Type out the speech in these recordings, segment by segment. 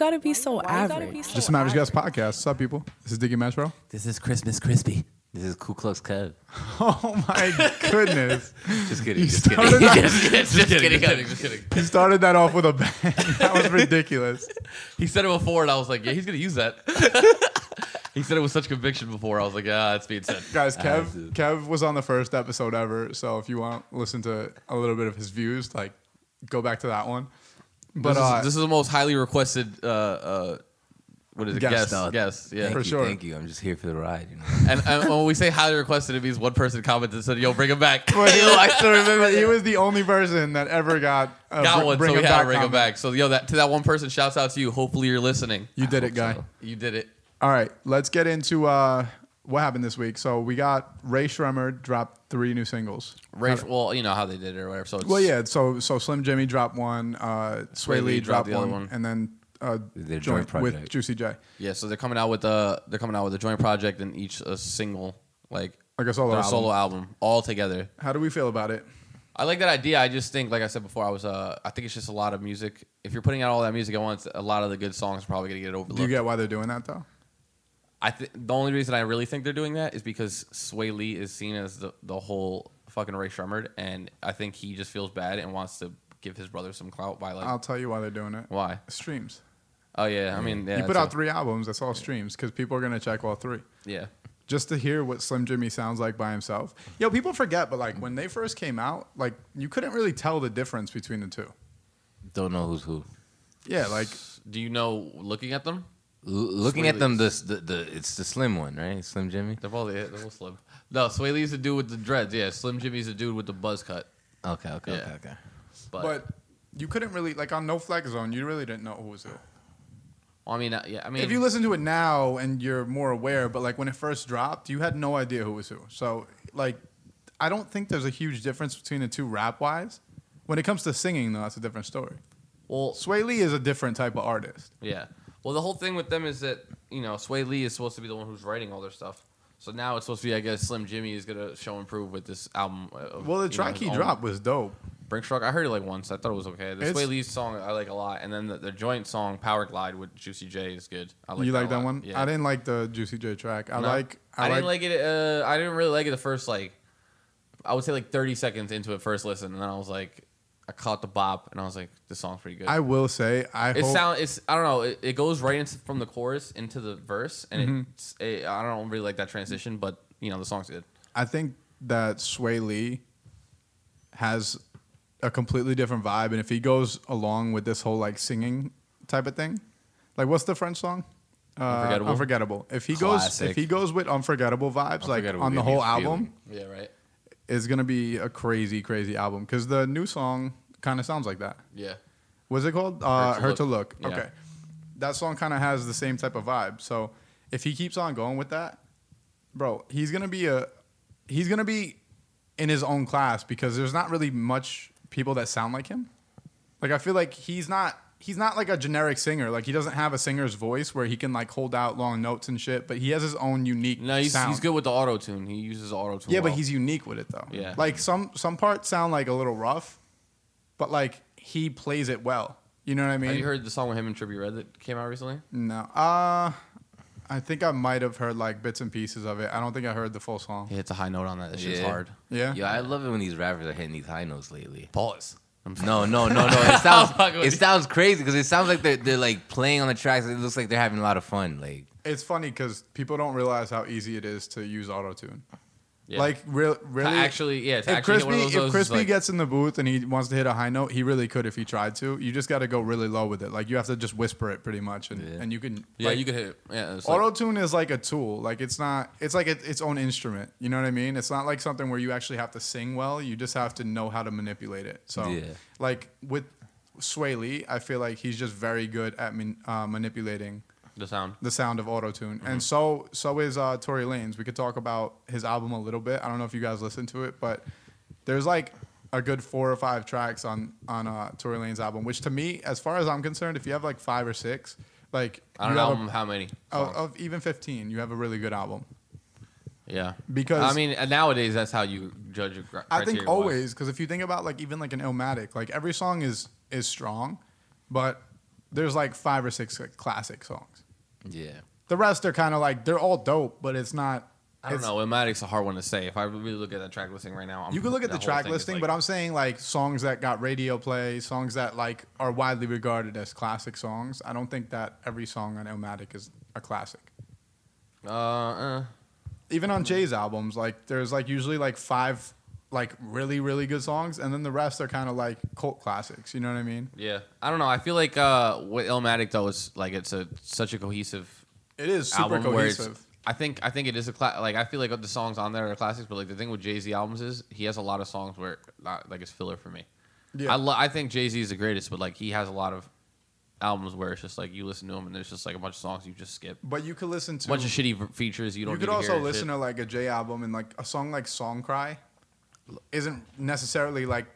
gotta be so average? Just a Mavericks Guest podcast. What's up, people? This is Diggy Metro. This is Christmas Crispy. This is Ku Klux Klan. Oh my goodness! Just kidding. Just kidding. He started that off with a bang. That was ridiculous. He said it before, and I was like, "Yeah, he's gonna use that." He said it with such conviction before. I was like, "Ah, it's being said." Guys, Kev was on the first episode ever, so if you want to listen to a little bit of his views, like, go back to that one. But this is the most highly requested. What is it? Guest. Yeah, for sure. Thank you. I'm just here for the ride, you know. And when we say highly requested, it means one person commented and said, "Yo, bring him back." But I still remember he was the only person that ever got one. So we had to bring him back. So yo, to that one person, shouts out to you. Hopefully you're listening. You did it, guy. So. You did it. All right, let's get into what happened this week. So we got Rae Sremmurd dropped 3 new singles. Well, you know how they did it or whatever. So it's, well, yeah. So Slim Jimmy dropped one. Swae Lee dropped one, and then. Their joint project with Juicy J. Yeah, so they're coming out with a joint project and each a single, like a solo album all together. How do we feel about it? I like that idea. I just think, like I said before, I think it's just a lot of music. If you're putting out all that music at once, a lot of the good songs are probably gonna get overlooked. Do you get why they're doing that though? The only reason I really think they're doing that is because Swae Lee is seen as the whole fucking Rae Sremmurd, and I think he just feels bad and wants to give his brother some clout by like. I'll tell you why they're doing it. Why? Streams. Oh, yeah. I mean, yeah, you put out 3 albums. That's all streams because people are going to check all 3. Yeah. Just to hear what Slim Jimmy sounds like by himself. Yo, people forget, but like when they first came out, like you couldn't really tell the difference between the 2. Don't know who's who. Yeah, like. Do you know looking at them? Looking at them, it's the slim one, right? Slim Jimmy? They're all slim. No, Swae Lee's the dude with the dreads. Yeah, Slim Jimmy's the dude with the buzz cut. Okay. But you couldn't really, like on No Flag Zone, you really didn't know who was who. I mean, if you listen to it now and you're more aware, but like when it first dropped, you had no idea who was who. So, like, I don't think there's a huge difference between the 2 rap wise. When it comes to singing, though, that's a different story. Well, Swae Lee is a different type of artist. Yeah. Well, the whole thing with them is that, you know, Swae Lee is supposed to be the one who's writing all their stuff. So now it's supposed to be, I guess, Slim Jimmy is going to show and prove with this album. Well, the track he dropped was dope. Brick Struck, I heard it like once. I thought it was okay. The Swae Lee's song I like a lot. And then the joint song, Power Glide, with Juicy J is good. I like that that one? Yeah. I didn't like the Juicy J track. I didn't really like it the first, like, I would say like 30 seconds into it first listen. And then I was like, I caught the bop. And I was like, this song's pretty good. I will say, I don't know. It goes right from the chorus into the verse. And I don't really like that transition. But, you know, the song's good. I think that Swae Lee has a completely different vibe, and if he goes along with this whole like singing type of thing, like what's the French song? Unforgettable. If he goes with Unforgettable vibes, like on the whole album, feeling. Yeah, right, it's gonna be a crazy, crazy album because the new song kind of sounds like that. Yeah, what's it called? Hurt to Look. Yeah. Okay, that song kind of has the same type of vibe. So if he keeps on going with that, bro, he's gonna be in his own class because there's not really much people that sound like him. Like I feel like he's not like a generic singer. Like he doesn't have a singer's voice where he can like hold out long notes and shit, but he has his own unique sound. He's good with the auto-tune. He uses auto-tune. Yeah, well. But he's unique with it though. Yeah. Like some parts sound like a little rough, but like he plays it well. You know what I mean? Have you heard the song with him and Trippie Redd that came out recently? No. I think I might have heard like bits and pieces of it. I don't think I heard the full song. Yeah, it's a high note on that. That shit's hard. Yeah. Yeah, I love it when these rappers are hitting these high notes lately. Pause. No. It sounds crazy because it sounds like they're like playing on the tracks. It looks like they're having a lot of fun. Like it's funny because people don't realize how easy it is to use auto-tune. Yeah. Like really, actually, yeah. If Crispy gets in the booth and he wants to hit a high note, he really could if he tried to. You just got to go really low with it. Like you have to just whisper it pretty much, and you can. Yeah, like, you can hit it. Yeah, auto-tune is like a tool. Like it's not. It's like its own instrument. You know what I mean? It's not like something where you actually have to sing well. You just have to know how to manipulate it. So, like with Swae Lee, I feel like he's just very good at manipulating. The sound of auto-tune. Mm-hmm. And so is Tory Lanez. We could talk about his album a little bit. I don't know if you guys listened to it, but there's like a good 4 or 5 tracks on Tory Lanez's album, which to me, as far as I'm concerned, if you have like 5 or 6, like I don't know how many. Of even 15, you have a really good album. Yeah. Because I mean, nowadays that's how you judge a criteria. I think always, because if you think about like even like an Illmatic, like every song is strong, but there's like 5 or 6 like, classic songs. Yeah. The rest are kind of like, they're all dope, but it's not. I don't know. Illmatic's a hard one to say. If I really look at the track listing right now, you can look at the track listing, like, but I'm saying like songs that got radio play, songs that like are widely regarded as classic songs. I don't think that every song on Illmatic is a classic. Even on Jay's albums, like there's like usually like 5 like really, really good songs, and then the rest are kind of like cult classics. You know what I mean? Yeah. I don't know. I feel like with Illmatic though is like it's such a cohesive. It is super cohesive. I think it is a classic. Like I feel like the songs on there are classics, but like the thing with Jay-Z albums is he has a lot of songs where not, like it's filler for me. Yeah, I think Jay-Z is the greatest, but like he has a lot of albums where it's just like you listen to him and there's just like a bunch of songs you just skip. But you could listen to a bunch of shitty features you don't. You could also listen to like a Jay album and like a song like "Song Cry" isn't necessarily like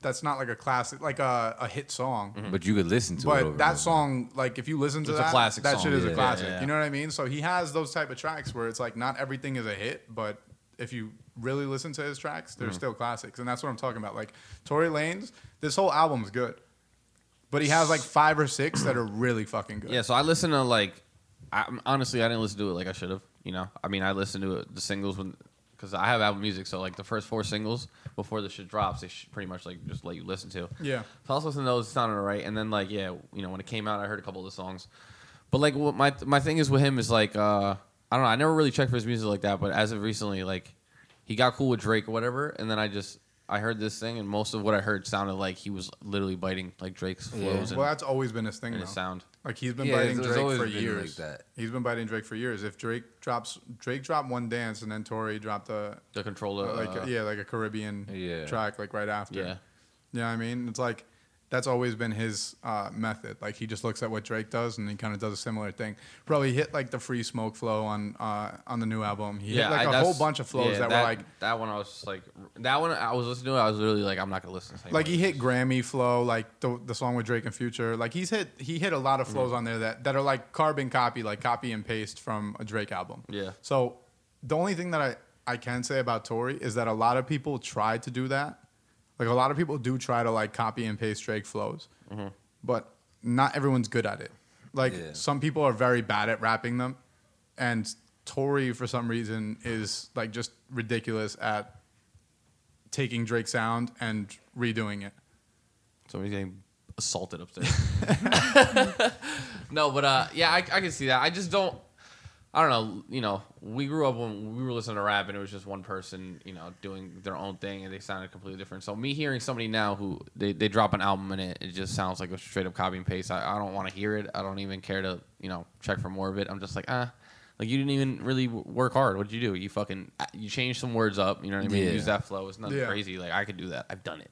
that's not like a classic like a hit song. Mm-hmm. But you could listen to it. But that song, like if you listen to that shit is a classic. Yeah. You know what I mean? So he has those type of tracks where it's like not everything is a hit, but if you really listen to his tracks, they're still classics. And that's what I'm talking about. Like Tory Lanez, this whole album's good, but he has like 5 or 6 that are really fucking good. Yeah. So I listened to like, honestly, I didn't listen to it like I should have. You know, I mean, I listened to the singles when. Because I have Apple Music, so like the first 4 singles before the shit drops, they pretty much like just let you listen to. Yeah. So I was listening to those, it sounded alright, and then like yeah, you know when it came out, I heard a couple of the songs, but like what my thing is with him is like I don't know, I never really checked for his music like that, but as of recently, like he got cool with Drake or whatever, and then I heard this thing, and most of what I heard sounded like he was literally biting like Drake's flows. Yeah. Well, that's always been his thing. And his sound. Like he's been biting Drake for years. Like that. He's been biting Drake for years. If Drake dropped One Dance, and then Tory dropped the Controller, like a Caribbean track, like right after. Yeah, you know what I mean, it's like that's always been his method. Like he just looks at what Drake does, and he kind of does a similar thing. Probably hit like the Free Smoke flow on the new album. He hit like a whole bunch of flows that were like that one. I was just like that one. I was listening to it. I was literally like, I'm not gonna listen to this. Like he hit Grammy flow, like the song with Drake and Future. Like he hit a lot of flows on there that are like carbon copy, like copy and paste from a Drake album. Yeah. So the only thing that I can say about Tory is that a lot of people try to do that. Like, a lot of people do try to, like, copy and paste Drake flows, but not everyone's good at it. Like, some people are very bad at rapping them, and Tory, for some reason, is, like, just ridiculous at taking Drake's sound and redoing it. Somebody's getting assaulted upstairs. No, but, I can see that. I don't know, you know, we grew up when we were listening to rap and it was just one person, you know, doing their own thing and they sounded completely different. So me hearing somebody now who they drop an album and it just sounds like a straight up copy and paste. I don't want to hear it. I don't even care to, you know, check for more of it. I'm just like, like you didn't even really work hard. What did you do? You fucking, you changed some words up. You know what I mean? Yeah. Use that flow. It's nothing crazy. Like I could do that. I've done it.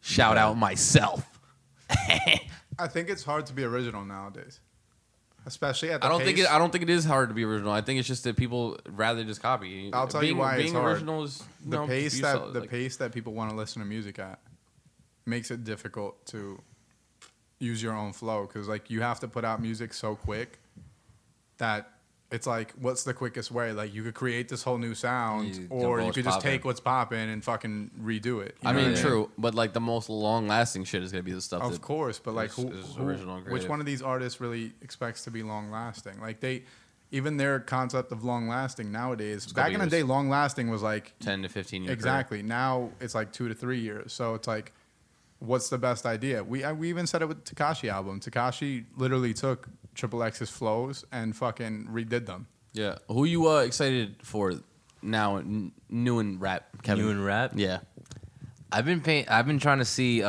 Shout out myself. I think it's hard to be original nowadays. Especially at the I don't think it is hard to be original. I think it's just that people rather just copy. I'll tell you why it's hard. Original is the pace that people want to listen to music at makes it difficult to use your own flow because like you have to put out music so quick that it's like what's the quickest way? Like you could create this whole new sound, or you could just take what's popping and fucking redo it. I mean, true, but like the most long-lasting shit is gonna be the stuff. Of course, but like who original and creative. Which one of these artists really expects to be long-lasting? Like even their concept of long-lasting nowadays. Back in the day, long-lasting was like 10 to 15 years. Exactly. Career. Now it's like 2 to 3 years. So it's like, what's the best idea? We even said it with Tekashi album. Tekashi literally took Triple X's flows and fucking redid them. Yeah. Who you excited for now? New and rap, Kevin. New and rap? Yeah. I'm excited to see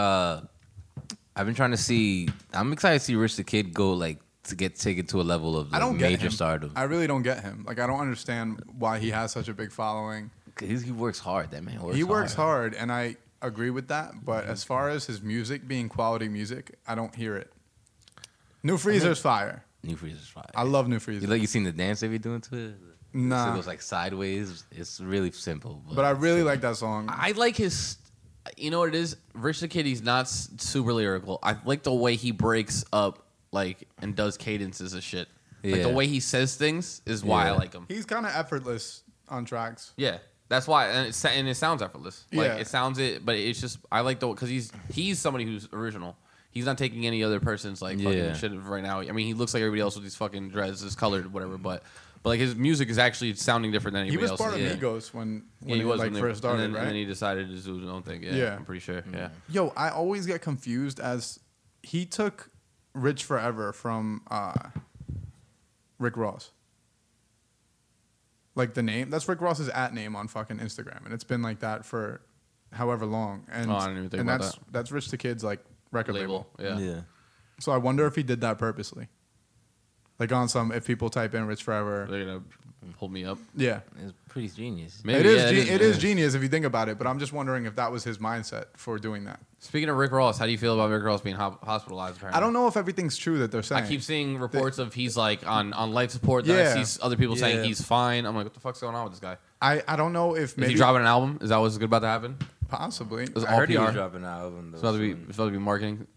Rich the Kid go like to get taken to a level of like, major stardom. I really don't get him. Like I don't understand why he has such a big following. He works hard. That man works hard. He works hard and I agree with that, but as far as his music being quality music, I don't hear it. New Freezer's fire. I love New Freezer. You seen the dance they be doing to it? Nah. So it goes like sideways. It's really simple. But I really like that song. I like his... You know what it is? Rich the Kid, he's not super lyrical. I like the way he breaks up like and does cadences and shit. Yeah. Like the way he says things is why I like him. He's kind of effortless on tracks. Yeah. That's why, and it sounds effortless. Like it sounds it, but it's just I like the because he's somebody who's original. He's not taking any other person's like fucking shit right now. I mean, he looks like everybody else with these fucking dreads, this colored whatever, but like his music is actually sounding different than anybody else. He was part of Migos when he was like when first started, and then, right? And then he decided to do his own thing. Yeah. I'm pretty sure. Mm-hmm. Yeah. Yo, I always get confused as he took Rich Forever from Rick Ross. Like the name, that's Rick Ross's at name on fucking Instagram, and it's been like that for however long. And I didn't even think about that. That's Rich the Kid's like record label. Yeah. So I wonder if he did that purposely. Like on some, if people type in Rich Forever, they're gonna pull me up. Yeah, it's pretty genius. Maybe, it is genius if you think about it. But I'm just wondering if that was his mindset for doing that. Speaking of Rick Ross, how do you feel about Rick Ross being hospitalized? Apparently? I don't know if everything's true that they're saying. I keep seeing reports of he's like on life support. That I see other people saying he's fine. I'm like, what the fuck's going on with this guy? I don't know if maybe is he dropping an album? Is that what's good about to happen? Possibly. It's all PR. He was dropping an album. Though, it's supposed to be marketing.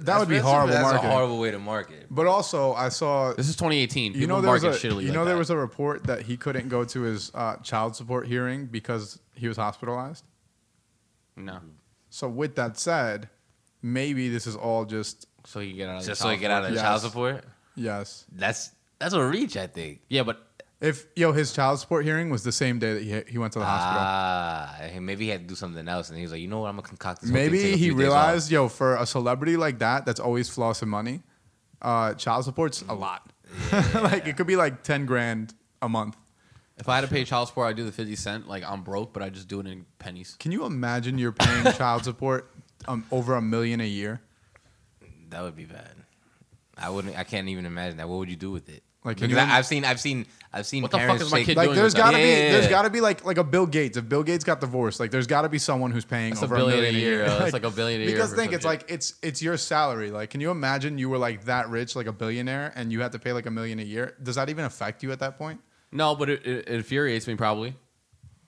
That would be horrible. That's a horrible way to market. But also, I saw this is 2018. People market shittily. You know, there was a report that he couldn't go to his child support hearing because he was hospitalized. No. So with that said, maybe this is all just so he can get out of child support. Yes. That's a reach, I think. Yeah, but if his child support hearing was the same day that he went to the hospital. Maybe he had to do something else, and he was like, you know what, I'm gonna concoct this. Maybe he realized, for a celebrity like that, that's always flossing money, child support's a lot. Yeah. It could be like $10,000 a month. If I had to pay child support, I'd do the 50 cent. Like I'm broke, but I just do it in pennies. Can you imagine you're paying child support over $1 million a year? That would be bad. I wouldn't. I can't even imagine that. What would you do with it? Like I've seen. What the fuck is my kid doing? There's gotta be like a Bill Gates. If Bill Gates got divorced, like there's gotta be someone who's paying over $1 million a year. It's like $1 billion a year. Because think it's like it's your salary. Like, can you imagine you were like that rich, like a billionaire, and you had to pay like $1 million a year? Does that even affect you at that point? No, but it infuriates me probably.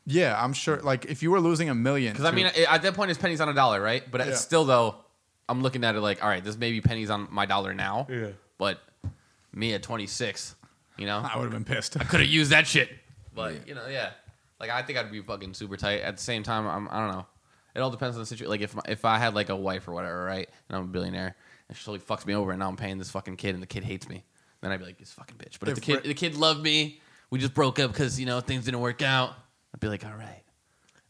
Yeah, I'm sure. Like if you were losing $1 million, because I mean at that point it's pennies on a dollar, right? But it's still though, I'm looking at it like, all right, this may be pennies on my dollar now. Yeah, but. Me at 26, I would have been pissed. I could have used that shit. But, Like, I think I'd be fucking super tight. At the same time, I don't know. It all depends on the situation. Like, if I had, like, a wife or whatever, right? And I'm a billionaire. And she totally fucks me over. And now I'm paying this fucking kid. And the kid hates me. Then I'd be like, this fucking bitch. But if the kid loved me, we just broke up because, things didn't work out. I'd be like, all right.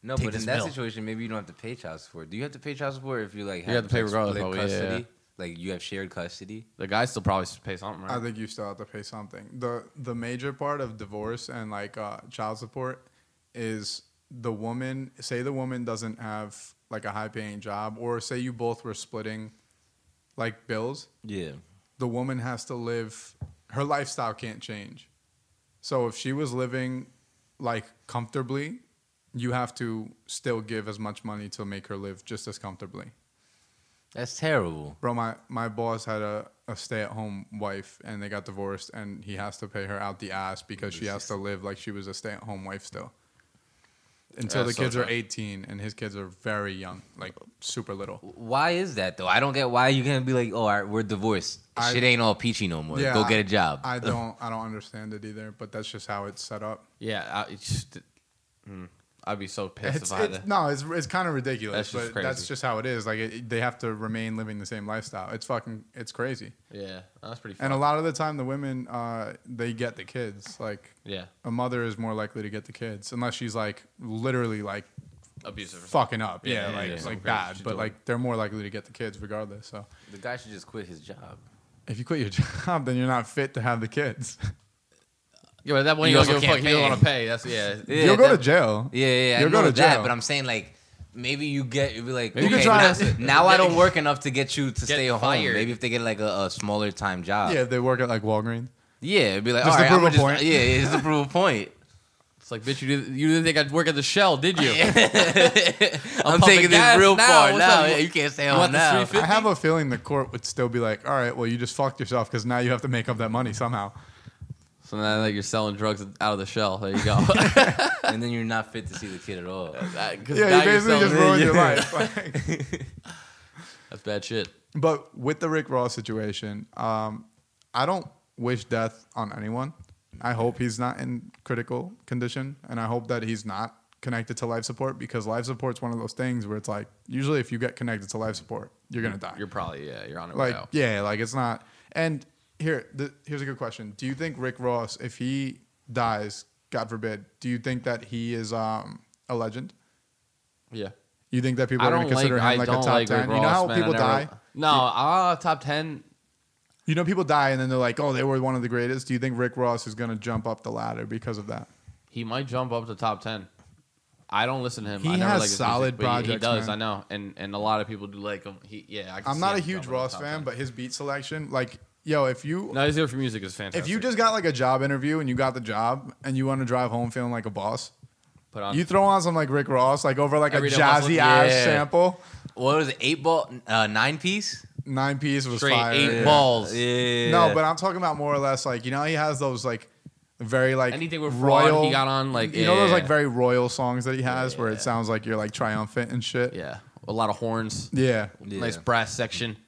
No, but in that situation, maybe you don't have to pay child support. Do you have to pay child support if you, like, have to pay regardless of custody? Yeah. Like, you have shared custody? The guy still probably should pay something, right? I think you still have to pay something. The major part of divorce and, like, child support is the woman... Say the woman doesn't have, like, a high-paying job, or say you both were splitting, like, bills. Yeah. The woman has to live... Her lifestyle can't change. So if she was living, like, comfortably, you have to still give as much money to make her live just as comfortably. That's terrible. Bro, my boss had a stay-at-home wife, and they got divorced, and he has to pay her out the ass because she has to live like she was a stay-at-home wife still. Until the kids are 18, and his kids are very young, like super little. Why is that, though? I don't get why you can't be like, oh, all right, we're divorced. Shit ain't all peachy no more. Yeah, go get a job. I don't understand it either, but that's just how it's set up. Yeah, I'd be so pissed if I had it. No, it's kind of ridiculous, but crazy. That's just how it is. Like they have to remain living the same lifestyle. It's crazy. Yeah, that's pretty funny. And a lot of the time, the women they get the kids. Like a mother is more likely to get the kids unless she's like literally like abusive, fucking up. Like bad, but like they're more likely to get the kids regardless. So the guy should just quit his job. If you quit your job, then you're not fit to have the kids. Yeah, but at that point you don't give a fuck. You don't want to pay. That's you'll go to jail. Yeah. You'll go to jail. But I'm saying like maybe you'll be like, okay, now I don't work enough to get you to stay home. Maybe if they get like a smaller time job. Yeah, if they work at like Walgreens. Yeah, it'd be like just all right, prove a point. Yeah, it's to prove a point. It's like, bitch, you didn't think I'd work at the Shell, did you? I'm taking this real far now. You can't stay home now. I have a feeling the court would still be like, all right, well, you just fucked yourself because now you have to make up that money somehow. So now you're selling drugs out of the shell. There you go. And then you're not fit to see the kid at all. You basically just ruined your life. That's bad shit. But with the Rick Ross situation, I don't wish death on anyone. I hope he's not in critical condition, and I hope that he's not connected to life support, because life support's one of those things where it's like, usually if you get connected to life support, you're going to die. You're probably, yeah, you're on it like, way out. Yeah, like it's not. And here's a good question. Do you think Rick Ross, if he dies, God forbid, do you think that he is a legend? Yeah. You think that people are going to consider him like a top 10? You know how people die? No, top 10. You know, people die and then they're like, oh, they were one of the greatest. Do you think Rick Ross is going to jump up the ladder because of that? He might jump up to top 10. I don't listen to him. He has solid projects. He does, I know. And a lot of people do like him. I'm not a huge Ross fan, but his beat selection, like... Yo, if you... No, his ear for music is fantastic. If you just got like a job interview and you got the job and you want to drive home feeling like a boss, you throw on some like Rick Ross, like over like every a jazzy ass sample. What was it? 8 ball? 9-piece? 9-piece was straight fire. 8 balls. Yeah. No, but I'm talking about more or less like, you know, he has those like very like... Anything with royal... He got on like... You know those like very royal songs that he has where it sounds like you're like triumphant and shit? Yeah. A lot of horns. Yeah. Nice brass section.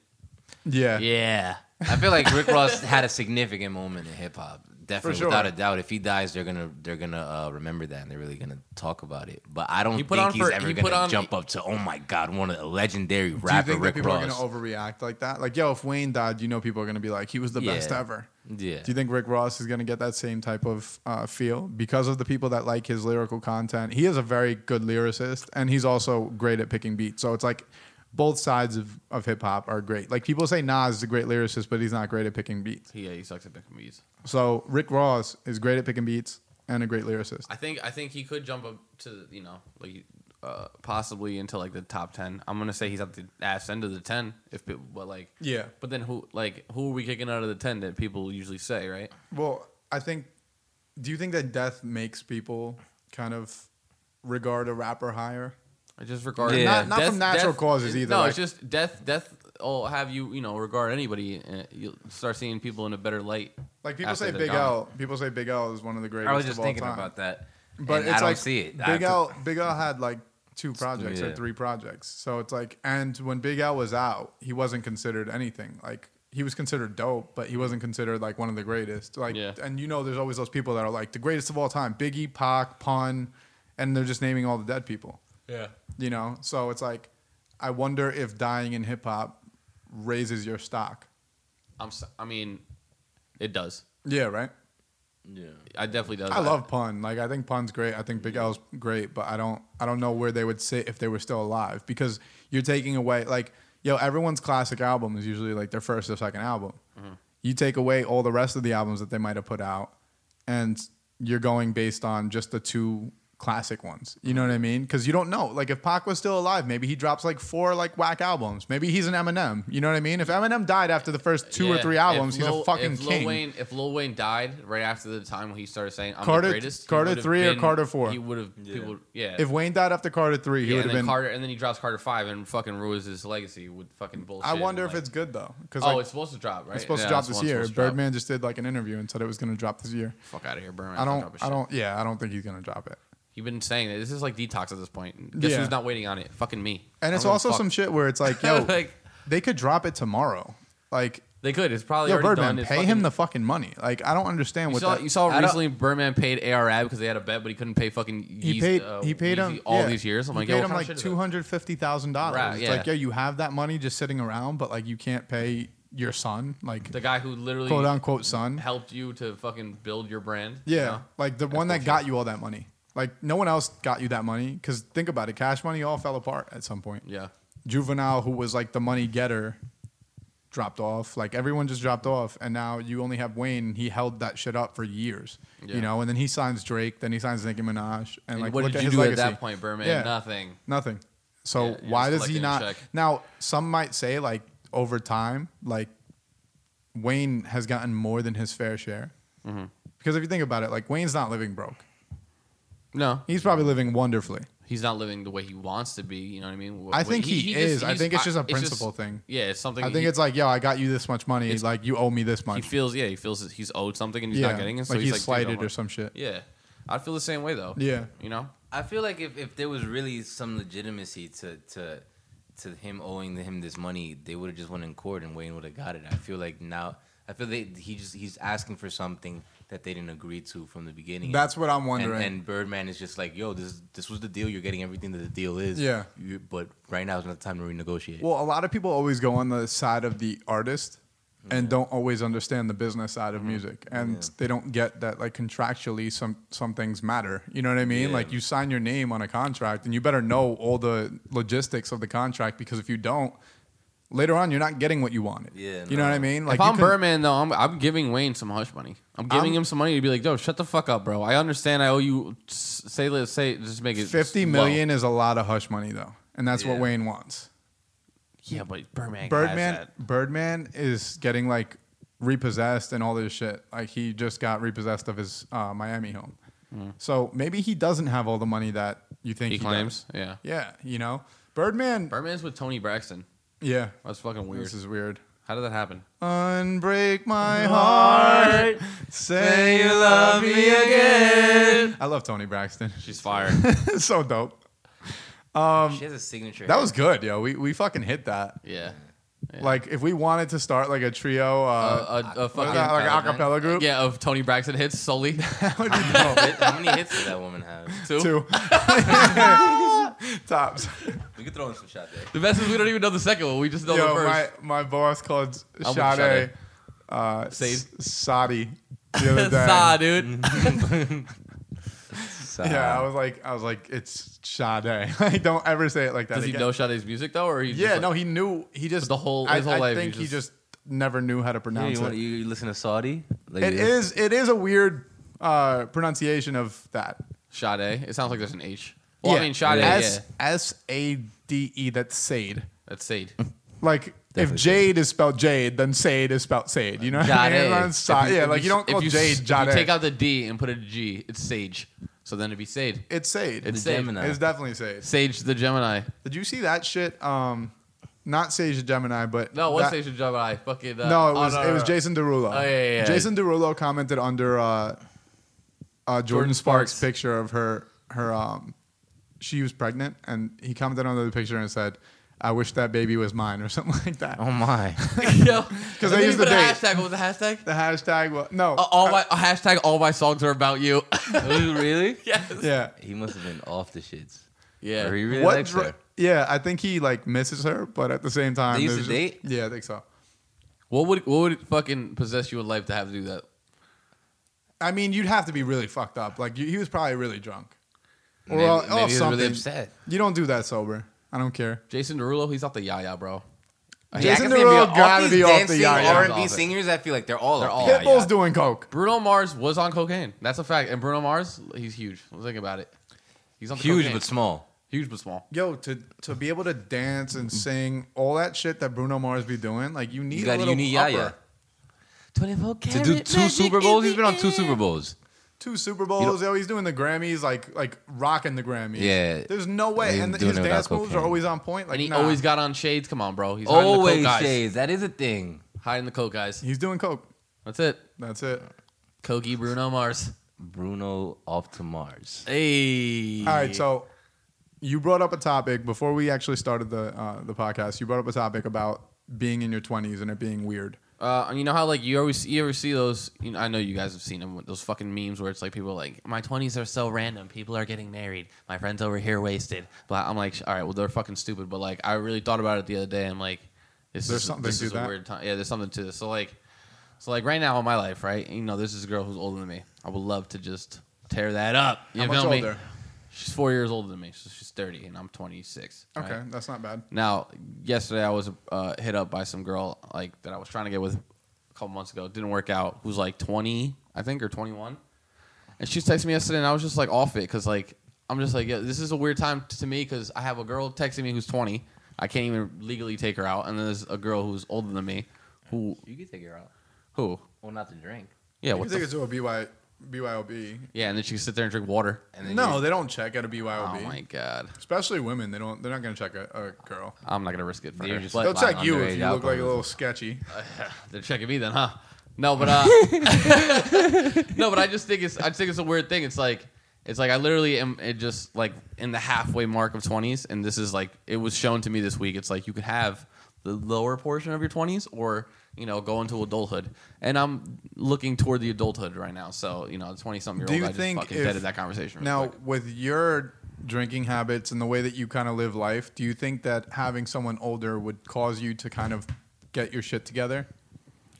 Yeah. Yeah. I feel like Rick Ross had a significant moment in hip hop, definitely, sure. Without a doubt. If he dies, they're gonna remember that, and they're really gonna talk about it. But I don't think he's ever gonna jump up to, oh my God, one of the legendary rapper Rick Ross. Do you think that people are gonna overreact like that? Like, yo, if Wayne died, you know, people are gonna be like, he was the best ever. Yeah. Do you think Rick Ross is gonna get that same type of feel because of the people that like his lyrical content? He is a very good lyricist, and he's also great at picking beats. So it's like. Both sides of hip-hop are great. Like, people say Nas is a great lyricist, but he's not great at picking beats. Yeah, he sucks at picking beats. So, Rick Ross is great at picking beats and a great lyricist. I think he could jump up to, you know, like possibly into, like, the top 10. I'm going to say he's at the ass end of the 10. Yeah. But then who are we kicking out of the 10 that people usually say, right? Well, do you think that death makes people kind of regard a rapper higher? I just regard it. Not death, from natural causes either. No, like, it's just death will have you regard anybody. And you'll start seeing people in a better light. Like people say Big L. People say Big L is one of the greatest of all time. I was just thinking about that. But I don't see it. Big L had like 2 projects or 3 projects. So it's like, and when Big L was out, he wasn't considered anything. Like he was considered dope, but he wasn't considered like one of the greatest. Like, and you know, there's always those people that are like the greatest of all time. Biggie, Pac, Pun, and they're just naming all the dead people. Yeah. You know, so it's like, I wonder if dying in hip hop raises your stock. I mean, it does. Yeah, right? Yeah. It definitely does. I love Pun. Like, I think Pun's great. I think Big L's great, but I don't know where they would sit if they were still alive, because you're taking away, like, yo, everyone's classic album is usually like their first or second album. Mm-hmm. You take away all the rest of the albums that they might have put out, and you're going based on just the 2 classic ones, you know what I mean? Because you don't know. Like if Pac was still alive, maybe he drops like 4 like whack albums. Maybe he's an Eminem. You know what I mean? If Eminem died after the first 2 or 3 albums, he's a fucking king. If Lil Wayne died right after the time when he started saying I'm the greatest, Carter 3 or Carter 4, he would have. Yeah. Yeah. If Wayne died after Carter 3, he would have been Carter, and then he drops Carter 5 and fucking ruins his legacy with fucking bullshit. I wonder if it's good though, because it's supposed to drop. Right? It's supposed to drop this year. Birdman just did like an interview and said it was going to drop this year. Fuck out of here, Birdman. I don't. Yeah, I don't think he's going to drop it. You've been saying that. This is like detox at this point. Guess who's not waiting on it? Fucking me. And it's also some shit where it's like, yo, like, they could drop it tomorrow. Like they could. It's probably already Birdman, done. It's pay him the fucking money. Like I don't understand you saw recently Birdman paid ARAB because they had a bet, but he couldn't pay fucking. He paid him all these years. I'm like, paid him like $250,000. It's like, yo, you have that money just sitting around, but like you can't pay your son, like the guy who literally quote unquote son helped you to fucking build your brand. Yeah, you know? Like the one that got you all that money. Like, no one else got you that money. Because think about it. Cash Money all fell apart at some point. Yeah. Juvenile, who was, like, the money getter, dropped off. Like, everyone just dropped off. And now you only have Wayne. He held that shit up for years. Yeah. You know? And then he signs Drake. Then he signs Nicki Minaj. And like, what did you do legacy. At that point, Birdman? Yeah. Nothing. So why does he not... Check. Now, some might say, like, over time, like, Wayne has gotten more than his fair share. Mm-hmm. Because if you think about it, like, Wayne's not living broke. No. He's probably living wonderfully. He's not living the way he wants to be, you know what I mean? I think he is. I think it's just a principle thing. Yeah, it's something. I think it's like, yo, I got you this much money. Like, you owe me this much. He feels that he's owed something and he's not getting it. So like he's like, slighted or some shit. Yeah. I feel the same way, though. Yeah. You know? I feel like if there was really some legitimacy to him owing him this money, they would have just went in court and Wayne would have got it. I feel like now... I I feel that he's asking for something that they didn't agree to from the beginning. That's what I'm wondering. And Birdman is just like, yo, this was the deal. You're getting everything that the deal is. Yeah. But right now is not the time to renegotiate. Well, a lot of people always go on the side of the artist and don't always understand the business side of music. And they don't get that, like, contractually some things matter. You know what I mean? Yeah. Like, you sign your name on a contract and you better know all the logistics of the contract, because if you don't, later on, you're not getting what you wanted. Yeah, no. You know what I mean? Like, if I'm Birdman, though, I'm giving Wayne some hush money. I'm giving him some money to be like, yo, shut the fuck up, bro. I understand I owe you. Let's say, just make it. 50 million is a lot of hush money, though. And that's what Wayne wants. Yeah, but Birdman has that. Birdman is getting, like, repossessed and all this shit. Like, he just got repossessed of his Miami home. Mm. So maybe he doesn't have all the money that you think he claims. Does. Yeah. Yeah, you know? Birdman's with Toni Braxton. Yeah. That's fucking weird. This is weird. How did that happen? Unbreak my heart. Say you love me again. I love Toni Braxton. She's fire. So dope. She has a signature. That was good, yo. We fucking hit that. Yeah. Yeah. Like, if we wanted to start, like, a trio, fucking like an acapella group, yeah, of Toni Braxton hits solely. How many hits did that woman have? Two. Tops. We could throw in some Sade. The best is we don't even know the second one. We just know the first. My boss called Sade Sadi the other day. Sa, dude. Sa. Yeah, I was like, it's Sade. Like, don't ever say it like that. Does he know Sade's music though, or he? Yeah, just, like, no, he knew. He just the whole. His whole life, I think he just never knew how to pronounce it. You listen to Saudi? Like, it is a weird pronunciation of that. Sade. It sounds like there's an H. Well, yeah. I mean, Sade. Sade. That's Sade. That's Sade. Like, definitely. If Jade is spelled Jade, then Sade is spelled Sade. You know what I mean? Yeah, like, you don't call Jade Jade. If you take out the D and put a G, it's Sage. So then it'd be Sade. It's Sade. It's Sade. Gemini. It's definitely Sade. Sage the Gemini. Did you see that shit? Not Sage the Gemini, but... No, what Sage the Gemini? Fucking... no, it was Jason Derulo. Oh, yeah. Jason Derulo commented under Jordan Sparks' picture of her... she was pregnant, and he commented on the picture and said, "I wish that baby was mine," or something like that. Oh my! Because they used the hashtag. What was the hashtag? The hashtag. Well, no. All my songs are about you. Really? Yes. Yeah. He must have been off the shits. Yeah. Or he really likes her. Yeah, I think he, like, misses her, but at the same time, they used to date. Yeah, I think so. What would fucking possess you in life to have to do that? I mean, you'd have to be really fucked up. Like, he was probably really drunk. Maybe he's really upset. You don't do that sober. I don't care. Jason Derulo, he's off the yaya, bro. Jason Derulo gotta be off the yaya. R&B singers, I feel like they're all Pitbull's doing coke. Bruno Mars was on cocaine. That's a fact. And Bruno Mars, he's huge. Let's think about it. He's on huge but small. Huge but small. Yo, to be able to dance and sing all that shit that Bruno Mars be doing, like, you need yaya. 24 karat to do two Super Bowls. He's been on two Super Bowls. Two Super Bowls, he's doing the Grammys, like rocking the Grammys. Yeah. There's no way. And his dance moves are always on point. Like, and he always got on shades. Come on, bro. He's always hiding the coke, shades. Guys. That is a thing. Hiding the coke, guys. He's doing coke. That's it. Cokey Bruno Mars. Bruno off to Mars. Hey. All right, so you brought up a topic before we actually started the podcast. You brought up a topic about being in your 20s and it being weird. And you know how, like, you ever see those, you know, I know you guys have seen them, those fucking memes where it's like people are like, my 20s are so random, people are getting married, my friends over here wasted. But I'm like, all right, well, they're fucking stupid. But, like, I really thought about it the other day. I'm like, this is a weird time. Yeah, there's something to this. So like right now in my life, right? You know, there's this girl who's older than me. I would love to just tear that up. You feel me? Older? She's 4 years older than me. So she's 30 and I'm 26. Okay, right? That's not bad. Now, yesterday I was hit up by some girl, like, that I was trying to get with a couple months ago. It didn't work out. Who's, like, 20, I think, or 21. And she texted me yesterday and I was just, like, off it. Because, like, I'm just like, yeah, this is a weird time to me because I have a girl texting me who's 20. I can't even legally take her out. And then there's a girl who's older than me who... You can take her out. Who? Well, not to drink. Yeah, what the... You can take her to a BYOB. Yeah, and then she can sit there and drink water. And then they don't check at a BYOB. Oh my god! Especially women, they're not gonna check a girl. I'm not gonna risk it for her. They'll check you if you look like a little sketchy. They're checking me then, huh? No, but I just think it's a weird thing. It's like I literally am just like in the halfway mark of 20s, and this is like it was shown to me this week. It's like you could have the lower portion of your 20s or, you know, go into adulthood. And I'm looking toward the adulthood right now. So, you know, 20-something-year-old, I just fucking deaded that conversation. Now, with your drinking habits and the way that you kind of live life, do you think that having someone older would cause you to kind of get your shit together?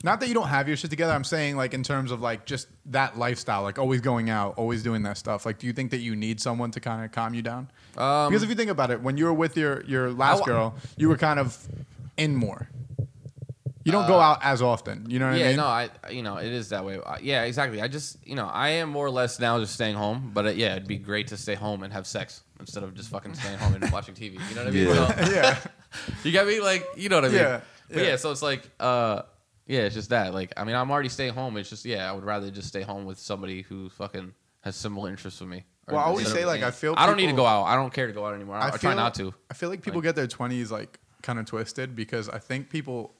Not that you don't have your shit together. I'm saying, like, in terms of, like, just that lifestyle, like, always going out, always doing that stuff. Like, do you think that you need someone to kind of calm you down? Because if you think about it, when you were with your last girl, you were kind of in more. You don't go out as often. You know what I mean? Yeah, no, you know, it is that way. Yeah, exactly. I just, you know, I am more or less now just staying home. But, yeah, it'd be great to stay home and have sex instead of just fucking staying home and watching TV. You know what I mean? Yeah. So, yeah. You got me? Like, you know what I mean? Yeah. But, yeah, so it's like... yeah, it's just that. Like, I mean, I'm already staying home. It's just, yeah, I would rather just stay home with somebody who fucking has similar interests with me. Well, I always say, like, I feel people, I don't need to go out. I don't care to go out anymore. I try not to. I feel like people get their 20s, like, kind of twisted because I think people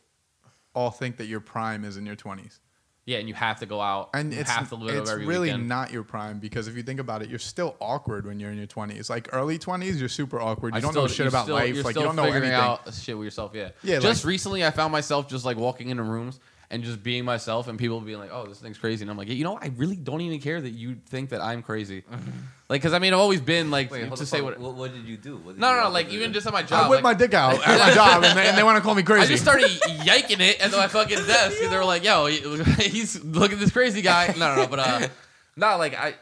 all think that your prime is in your 20s. Yeah, and you have to go out. And it's really not your prime because if you think about it, you're still awkward when you're in your 20s. Like early 20s, you're super awkward. You don't know shit about life. Like you don't know anything. Figuring out shit with yourself. Yeah. Yeah. Just recently, I found myself just like walking into rooms and just being myself, and people being like, "Oh, this thing's crazy," and I'm like, "You know, I really don't even care that you think that I'm crazy." Like, because I mean, I've always been like, what did you do? No, like even just at my job, I whipped my dick out at my job, and they want to call me crazy. I just started yiking it at my fucking desk, and they were like, "Yo, he's look at this crazy guy." Like I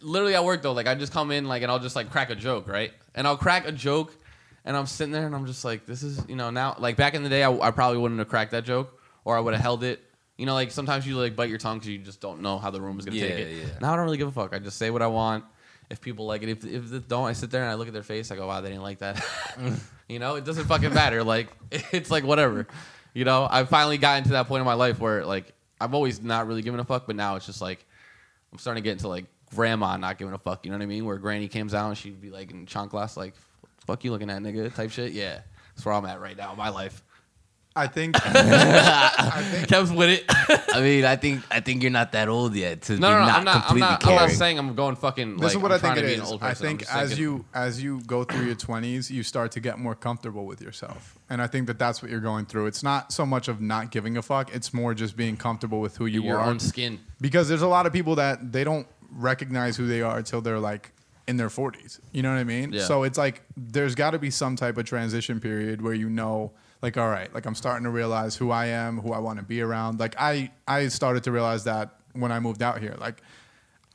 literally at work though, like I just come in like, and I'll just like crack a joke, right? And I'll crack a joke, and I'm sitting there, and I'm just like, "This is, you know, now like back in the day, I probably wouldn't have cracked that joke." Or I would have held it. You know, like, sometimes you, like, bite your tongue because you just don't know how the room is going to take it. Yeah. Now I don't really give a fuck. I just say what I want. If people like it. If they don't, I sit there and I look at their face. I go, wow, they didn't like that. You know, it doesn't fucking matter. Like, it's like whatever. You know, I've finally gotten to that point in my life where, like, I've always not really given a fuck. But now it's just, like, I'm starting to get into, like, grandma not giving a fuck. You know what I mean? Where granny comes out and she'd be, like, in chanclas, like, fuck you looking at, nigga, type shit. Yeah. That's where I'm at right now in my life. I think Kev's with it. I mean, I think you're not that old yet to be not completely caring. I'm not saying I'm going fucking. This is what I think it is. I think as you go through your 20s, you start to get more comfortable with yourself, and I think that that's what you're going through. It's not so much of not giving a fuck; it's more just being comfortable with who you are. Your own skin. Because there's a lot of people that they don't recognize who they are until they're like in their 40s. You know what I mean? Yeah. So it's like there's got to be some type of transition period where you know. Like, all right, like I'm starting to realize who I am, who I want to be around. Like I started to realize that when I moved out here. Like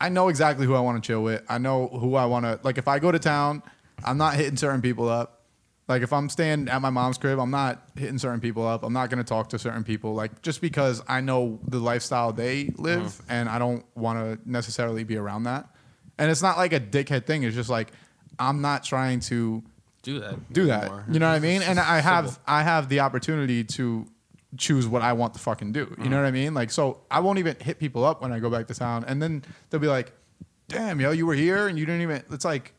I know exactly who I want to chill with. I know who I want to, like if I go to town, I'm not hitting certain people up. Like if I'm staying at my mom's crib, I'm not hitting certain people up. I'm not going to talk to certain people. Like just because I know the lifestyle they live and I don't want to necessarily be around that. And it's not like a dickhead thing. It's just like, I'm not trying to do that anymore. You know what I mean? And I have the opportunity to choose what I want to fucking do. You know what I mean? Like, so I won't even hit people up when I go back to town. And then they'll be like, damn, yo, you were here and you didn't even, it's like,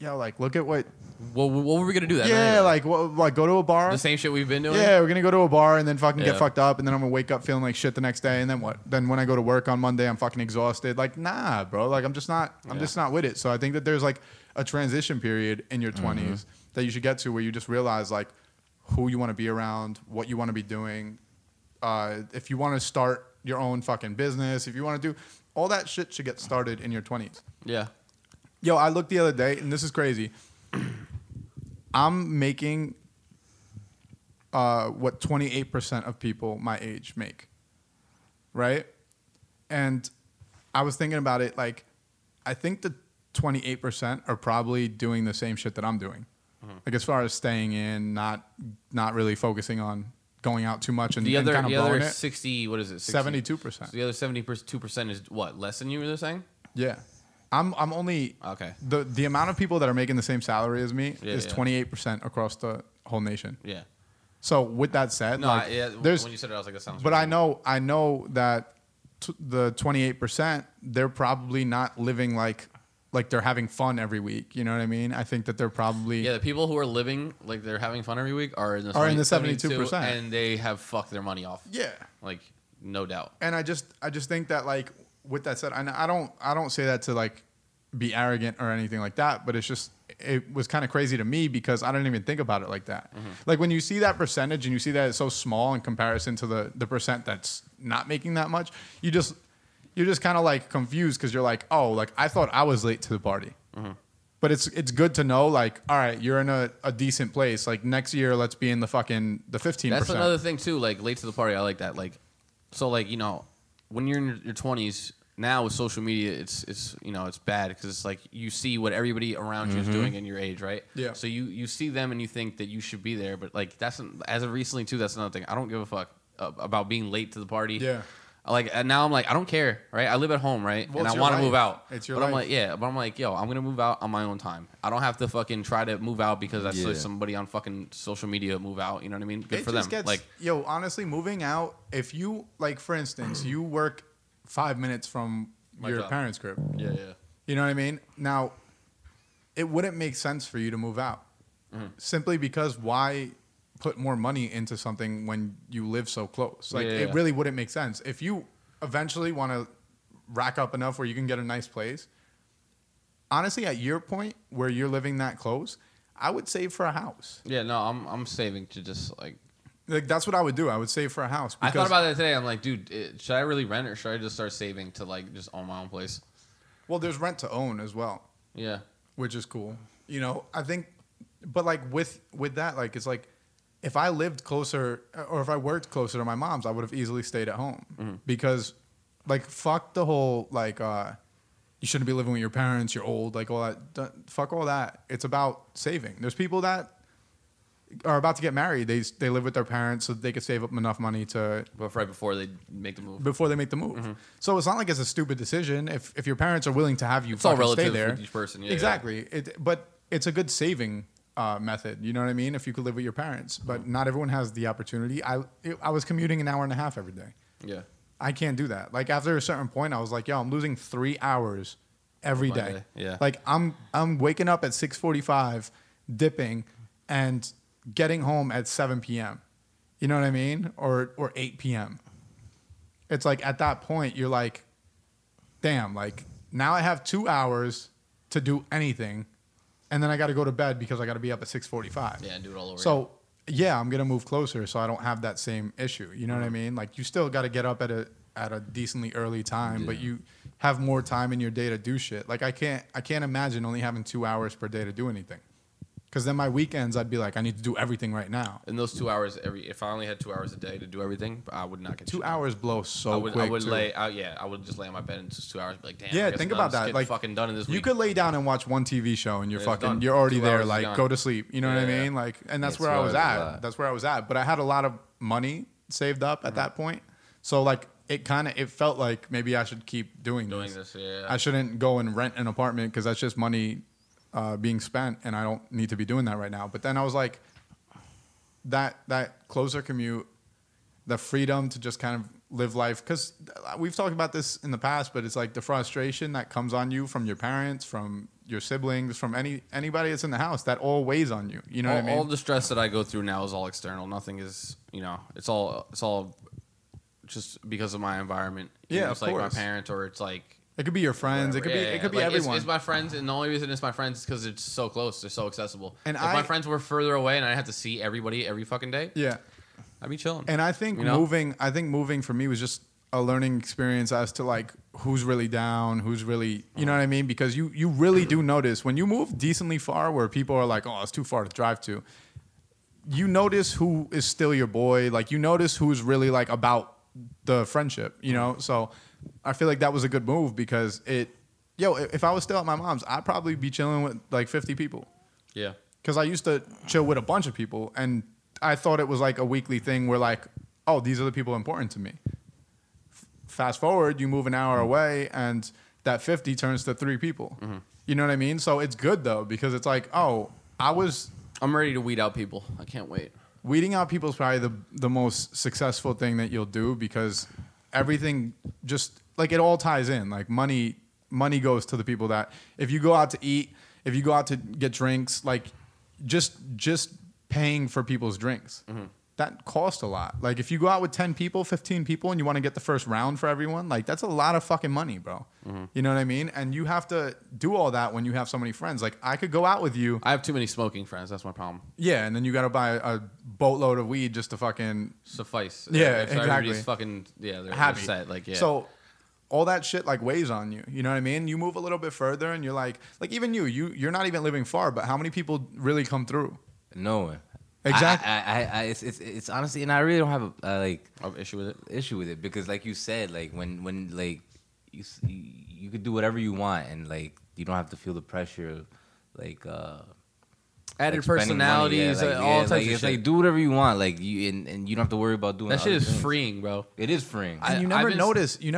yo, like, look at what. What were we going to do that night? Yeah, like, what, like, go to a bar. The same shit we've been doing? Yeah, we're going to go to a bar and then fucking get fucked up. And then I'm going to wake up feeling like shit the next day. And then what? Then when I go to work on Monday, I'm fucking exhausted. Like, nah, bro. Like, I'm just not with it. So I think that there's like a transition period in your 20s that you should get to where you just realize like who you want to be around, what you want to be doing. If you want to start your own fucking business, if you want to do all that shit should get started in your 20s. Yeah. Yo, I looked the other day and this is crazy. I'm making what 28% of people my age make. Right? And I was thinking about it like I think the 28% are probably doing the same shit that I'm doing. Like as far as staying in, not really focusing on going out too much and, the other, and kind of blowing it. The other 60, what is it? 72%. So the other 72% is what? Less than you were saying? Yeah. I'm only... Okay. The amount of people that are making the same salary as me is 28% across the whole nation. Yeah. So with that said... No, like, when you said it, I was like, that sounds... But right. I know that the 28%, they're probably not living like they're having fun every week. You know what I mean? I think that they're probably... Yeah, the people who are living like they're having fun every week are in the 72%. And they have fucked their money off. Yeah. Like, no doubt. And I just think that like... With that said, I don't say that to like be arrogant or anything like that, but it's just, it was kind of crazy to me because I didn't even think about it like that. Mm-hmm. Like when you see that percentage and you see that it's so small in comparison to the percent that's not making that much, you're just kind of like confused because you're like, oh, like I thought I was late to the party. Mm-hmm. But it's good to know, like, all right, you're in a decent place. Like next year, let's be in the 15%. That's another thing too. Like late to the party, I like that. Like, so like, you know, when you're in your 20s, now with social media, it's you know, it's bad because it's like you see what everybody around you is doing in your age, right? Yeah. So you see them and you think that you should be there, but like that's as of recently too. That's another thing. I don't give a fuck about being late to the party. Yeah. Like and now I'm like I don't care, right? I live at home, right? Well, and I want to move out. It's your life. But I'm like, yo, I'm gonna move out on my own time. I don't have to fucking try to move out because I saw somebody on fucking social media move out. You know what I mean? Good for them. Like, yo, honestly, moving out. If you like, for instance, you work 5 minutes from your parents' crib. Yeah, yeah. You know what I mean? Now, it wouldn't make sense for you to move out simply because why? Put more money into something when you live so close. Like it really wouldn't make sense. If you eventually want to rack up enough where you can get a nice place, honestly, at your point where you're living that close, I would save for a house. Yeah, no, I'm saving to just like that's what I would do. I would save for a house. I thought about that today. I'm like, dude, should I really rent or should I just start saving to like just own my own place? Well, there's rent to own as well. Yeah, which is cool. You know, I think, but like with that, like it's like. If I lived closer or if I worked closer to my mom's, I would have easily stayed at home because like, fuck the whole, like, you shouldn't be living with your parents. You're old, like all that. Fuck all that. It's about saving. There's people that are about to get married. They live with their parents so that they could save up enough money to. But right before they make the move. So it's not like it's a stupid decision. If your parents are willing to have you fucking stay there. It's all relative with each person. Yeah, exactly. Yeah. But it's a good saving method, you know what I mean? If you could live with your parents, but not everyone has the opportunity. I was commuting an hour and a half every day. Yeah, I can't do that. Like after a certain point, I was like, yo, I'm losing 3 hours every day. Yeah, like I'm waking up at 6:45, dipping, and getting home at 7 p.m. You know what I mean? Or 8 p.m. It's like at that point you're like, damn, like now I have 2 hours to do anything. And then I got to go to bed because I got to be up at 6:45. Yeah, and do it all over again. So, yeah, I'm going to move closer so I don't have that same issue. You know what I mean? Like, you still got to get up at a decently early time, but you have more time in your day to do shit. Like, I can't imagine only having 2 hours per day to do anything. Because then my weekends, I'd be like, I need to do everything right now. And those 2 hours, if I only had 2 hours a day to do everything, I would not get 2 hours blow so quick. I would just lay on my bed and just 2 hours be like, damn. Yeah, think about that. Like, fucking done in this week. You could lay down and watch one TV show and you're already there. Like, go to sleep. You know what I mean? Yeah. Like, and that's where I was at. That's where I was at. But I had a lot of money saved up at that point. So like, it felt like maybe I should keep doing this. Yeah. I shouldn't go and rent an apartment because that's just money. Being spent, and I don't need to be doing that right now. But then I was like, that closer commute, the freedom to just kind of live life, because we've talked about this in the past, but it's like the frustration that comes on you from your parents, from your siblings, from anybody that's in the house, that all weighs on you. You know what I mean? All the stress that I go through now is all external. Nothing is, you know, it's all just because of my environment. Yeah, you know, it's like my parents, or it's like. It could be your friends. Whatever. It could be like everyone. It's my friends, and the only reason it's my friends is because it's so close. They're so accessible. And if my friends were further away, and I have to see everybody every fucking day, yeah, I'd be chilling. And I think moving for me was just a learning experience as to like who's really down, who's really, you know what I mean? Because you really do notice when you move decently far, where people are like, oh, it's too far to drive to. You notice who is still your boy. Like you notice who's really like about the friendship. You know, so. I feel like that was a good move because if I was still at my mom's, I'd probably be chilling with like 50 people. Yeah. Because I used to chill with a bunch of people, and I thought it was like a weekly thing where like, oh, these are the people important to me. Fast forward, you move an hour away, and that 50 turns to 3 people. Mm-hmm. You know what I mean? So it's good though, because it's like, oh, I'm ready to weed out people. I can't wait. Weeding out people is probably the most successful thing that you'll do because everything just like it all ties in. Like money goes to the people that if you go out to eat, if you go out to get drinks, like just paying for people's drinks. Mm-hmm. that costs a lot. Like, if you go out with 10 people, 15 people, and you want to get the first round for everyone, like, that's a lot of fucking money, bro. Mm-hmm. You know what I mean? And you have to do all that when you have so many friends. Like, I could go out with you. I have too many smoking friends. That's my problem. Yeah, and then you got to buy a boatload of weed just to fucking... suffice. Yeah, if exactly. Everybody's fucking... yeah, they're happy. Upset. Like, yeah. So... all that shit like weighs on you. You know what I mean? You move a little bit further and you're like even you're not even living far, but how many people really come through? No one. Exactly. It's honestly, and I really don't have an issue with it because like you said, like when like you could do whatever you want and like you don't have to feel the pressure of, like added like personalities, yeah, like, all yeah, types like, of shit. Like do whatever you want, like you and you don't have to worry about doing that. Shit is things. Freeing, bro. It is freeing. And you never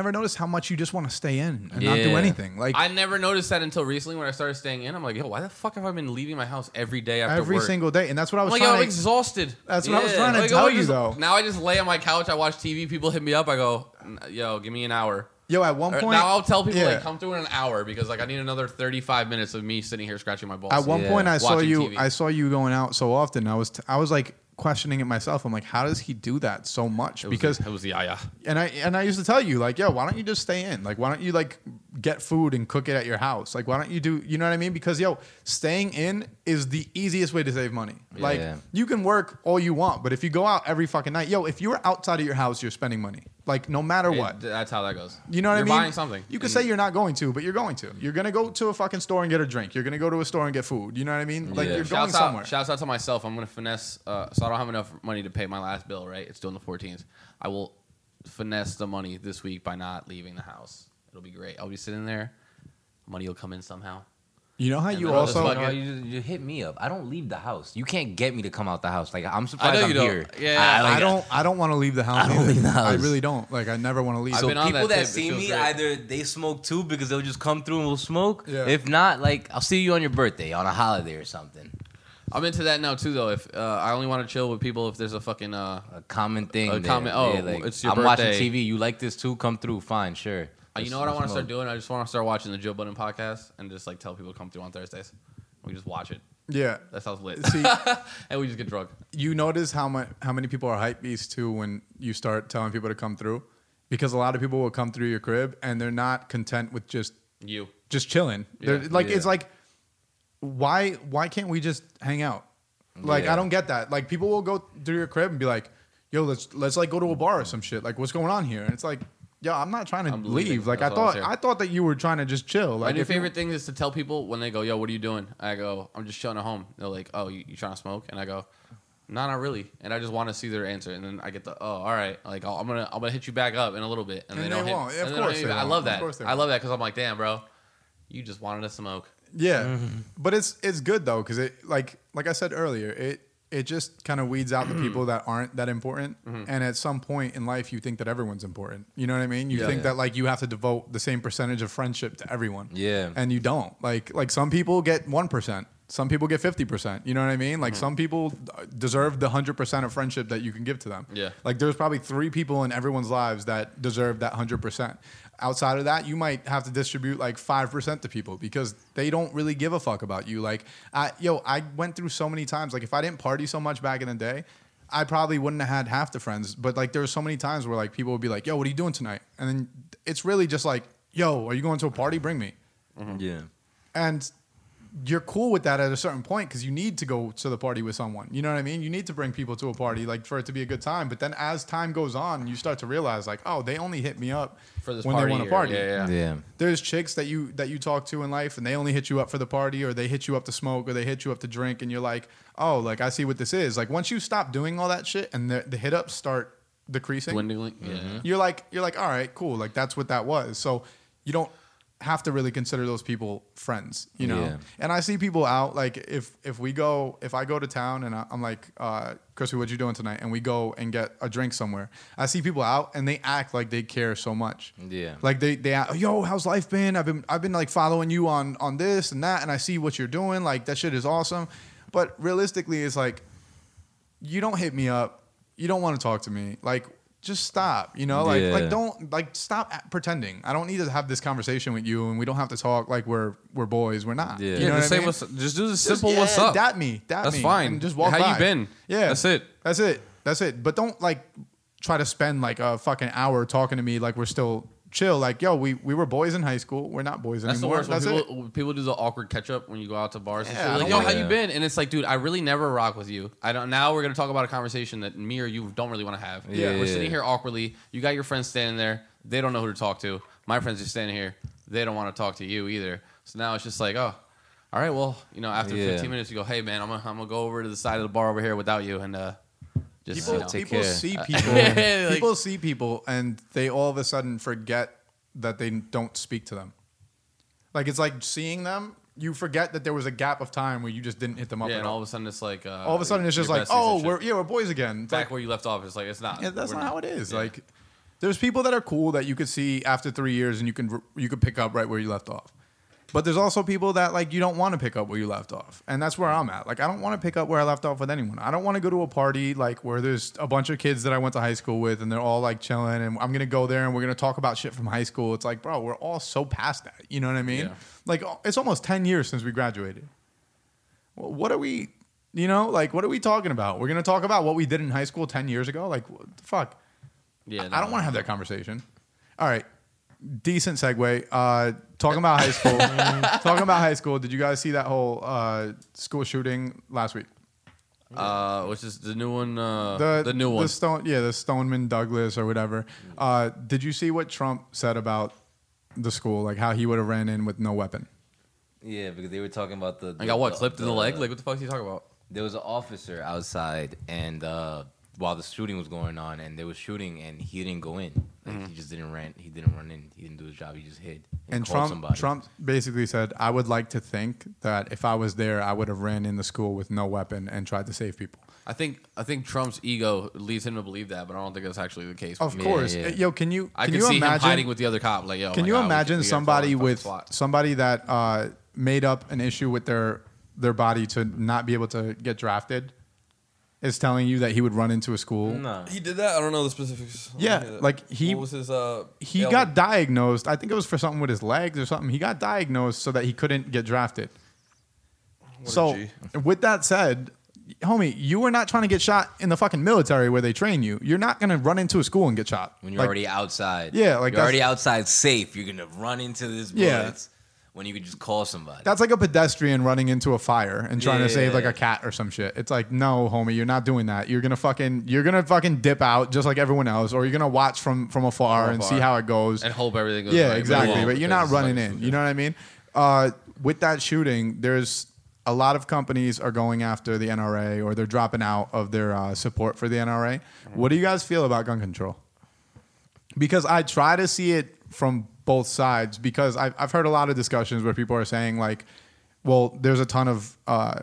notice how much you just want to stay in and not do anything. Like I never noticed that until recently when I started staying in. I'm like, yo, why the fuck have I been leaving my house every day after every work? Every single day, and that's what I was. I'm like, yo, I'm exhausted. That's what I was trying to tell you though. Now I just lay on my couch, I watch TV. People hit me up. I go, yo, give me an hour. Yo, at one point... now I'll tell people, like, come through in an hour because, like, I need another 35 minutes of me sitting here scratching my balls. At one point, I saw you going out so often. I was like, questioning it myself. I'm like, how does he do that so much? It was the yaya. And I used to tell you, like, yo, why don't you just stay in? Like, why don't you, like, get food and cook it at your house? Like, why don't you do... you know what I mean? Because, yo, staying in is the easiest way to save money. Like, you can work all you want, but if you go out every fucking night... yo, if you were outside of your house, you're spending money. Like, no matter what. That's how that goes. You know what I mean? You're buying something. You could say you're not going to, but you're going to. You're going to go to a fucking store and get a drink. You're going to go to a store and get food. You know what I mean? Like, you're going somewhere. Shouts out to myself. I'm going to finesse... so I don't have enough money to pay my last bill, right? It's due on the 14th. I will finesse the money this week by not leaving the house. It'll be great. I'll be sitting there. Money will come in somehow. You know how you also... You hit me up. I don't leave the house. You can't get me to come out the house. Like, I'm surprised I'm here. Yeah, I don't want to leave the house. I don't leave the house. I really don't. Like, I never want to leave. So people that see me, either they smoke too because they'll just come through and we'll smoke. Yeah. If not, like, I'll see you on your birthday, on a holiday or something. I'm into that now too, though. If I only want to chill with people if there's a fucking a common thing. A comment. Oh, yeah, like, it's your birthday. I'm watching TV. You like this too? Come through. Fine, sure. You know what I want to start doing? I just want to start watching the Joe Budden podcast and just like tell people to come through on Thursdays. We just watch it. Yeah, that sounds lit. See, and we just get drunk. You notice how many people are hype beasts too when you start telling people to come through, because a lot of people will come through your crib and they're not content with just chilling. Yeah. Like it's like. Why can't we just hang out? Like, I don't get that. Like, people will go through your crib and be like, yo, let's like go to a bar or some shit. Like, what's going on here? And it's like, yo, I'm not trying to leave. Like, I thought that you were trying to just chill. Like, my new favorite thing is to tell people when they go, yo, what are you doing? I go, I'm just chilling at home. They're like, oh, you trying to smoke? And I go, no, not really. And I just want to see their answer. And then I get the, oh, all right. Like, I'm gonna hit you back up in a little bit. And they won't. Of course. I love that. I love that because I'm like, damn, bro, you just wanted to smoke. Yeah, mm-hmm. But it's good though because it like I said earlier, it just kind of weeds out the people that aren't that important. Mm-hmm. And at some point in life, you think that everyone's important. You know what I mean? You think that like you have to devote the same percentage of friendship to everyone. Yeah, and you don't. Like some people get 1%, some people get 50%. You know what I mean? Like some people deserve the 100% of friendship that you can give to them. Yeah, like there's probably 3 people in everyone's lives that deserve that 100%. Outside of that, you might have to distribute like 5% to people because they don't really give a fuck about you. Like, I went through so many times. Like, if I didn't party so much back in the day, I probably wouldn't have had half the friends. But like, there were so many times where like people would be like, "Yo, what are you doing tonight?" And then it's really just like, "Yo, are you going to a party? Bring me." Mm-hmm. Yeah, and you're cool with that at a certain point because you need to go to the party with someone. You know what I mean? You need to bring people to a party like for it to be a good time. But then as time goes on, you start to realize like, oh, they only hit me up for this when they want to party. Yeah. There's chicks that you talk to in life and they only hit you up for the party or they hit you up to smoke or they hit you up to drink. And you're like, oh, like I see what this is. Like once you stop doing all that shit and the hit ups start decreasing, dwindling. Yeah. You're like, all right, cool. Like that's what that was. So you don't have to really consider those people friends, you know? Yeah. And I see people out, like, if I go to town and I'm like, Chrissy, what you doing tonight? And we go and get a drink somewhere. I see people out and they act like they care so much. Yeah. Like, they act, yo, how's life been? I've been like, following you on this and that, and I see what you're doing. Like, that shit is awesome. But realistically, it's like, you don't hit me up. You don't want to talk to me. Like, just stop, you know, like don't like stop pretending. I don't need to have this conversation with you, and we don't have to talk like we're boys. We're not. Yeah, you know what I mean? Just do the simple what's up. That's fine. And just walk by. How you been? Yeah, that's it. That's it. But don't like try to spend like a fucking hour talking to me like we're still chill. Like, yo, we were boys in high school. We're not boys anymore. That's the worst. That's people do the awkward catch up when you go out to bars and shit. Like, yo, how you been? And it's like, dude, I really never rock with you. I don't. Now we're gonna talk about a conversation that me or you don't really want to have. Yeah, we're sitting here awkwardly. You got your friends standing there. They don't know who to talk to. My friends are standing here. They don't want to talk to you either. So now it's just like, oh, all right, well, you know, after 15 minutes, you go, hey, man, I'm gonna go over to the side of the bar over here without you, and just people see people, and they all of a sudden forget that they don't speak to them. Like it's like seeing them, you forget that there was a gap of time where you just didn't hit them up. Yeah, and all of a sudden it's like, all of a sudden it's just like, oh, we're boys again. It's back like, where you left off. It's like it's not. Yeah, that's not how it is. Yeah. Like. There's people that are cool that you could see after 3 years and you could pick up right where you left off. But there's also people that like you don't want to pick up where you left off. And that's where I'm at. Like I don't want to pick up where I left off with anyone. I don't want to go to a party like where there's a bunch of kids that I went to high school with and they're all like chilling and I'm going to go there and we're going to talk about shit from high school. It's like, bro, we're all so past that. You know what I mean? Yeah. Like it's almost 10 years since we graduated. What are we, you know, like what are we talking about? We're going to talk about what we did in high school 10 years ago? Like what the fuck? Yeah, no, I don't want to have that conversation. All right. Decent segue. Talking about high school. Did you guys see that whole school shooting last week? Which is the new one? The new one. The Stoneman Douglas or whatever. Did you see what Trump said about the school? Like how he would have ran in with no weapon? Yeah, because they were talking about the... I got what? Clipped in the leg? Like what the fuck are you talking about? There was an officer outside and... while the shooting was going on, and they were shooting, and he didn't go in. Like, mm-hmm. He just didn't run. He didn't run in. He didn't do his job. He just hid. And Trump basically said, I would like to think that if I was there, I would have ran in the school with no weapon and tried to save people. I think Trump's ego leads him to believe that, but I don't think that's actually the case. Of course. Yeah. Yo, can you imagine him hiding with the other cop. Like, yo, can you imagine somebody that made up an issue with their body to not be able to get drafted? Is telling you that he would run into a school. No. He did that? I don't know the specifics. Yeah, like what was his he got diagnosed. I think it was for something with his legs or something. He got diagnosed so that he couldn't get drafted. So with that said, homie, you were not trying to get shot in the fucking military where they train you. You're not going to run into a school and get shot. When you're already outside. Yeah, like you're already outside safe. You're going to run into this bullets. When you could just call somebody. That's like a pedestrian running into a fire and trying to save like a cat or some shit. It's like, no, homie, you're not doing that. You're gonna fucking dip out just like everyone else, or you're gonna watch from afar and see how it goes and hope everything goes. Yeah, exactly. But you're not running in. You know what I mean? With that shooting, there's a lot of companies are going after the NRA or they're dropping out of their support for the NRA. Mm-hmm. What do you guys feel about gun control? Because I try to see it from both sides, because I've heard a lot of discussions where people are saying like, well, there's a ton of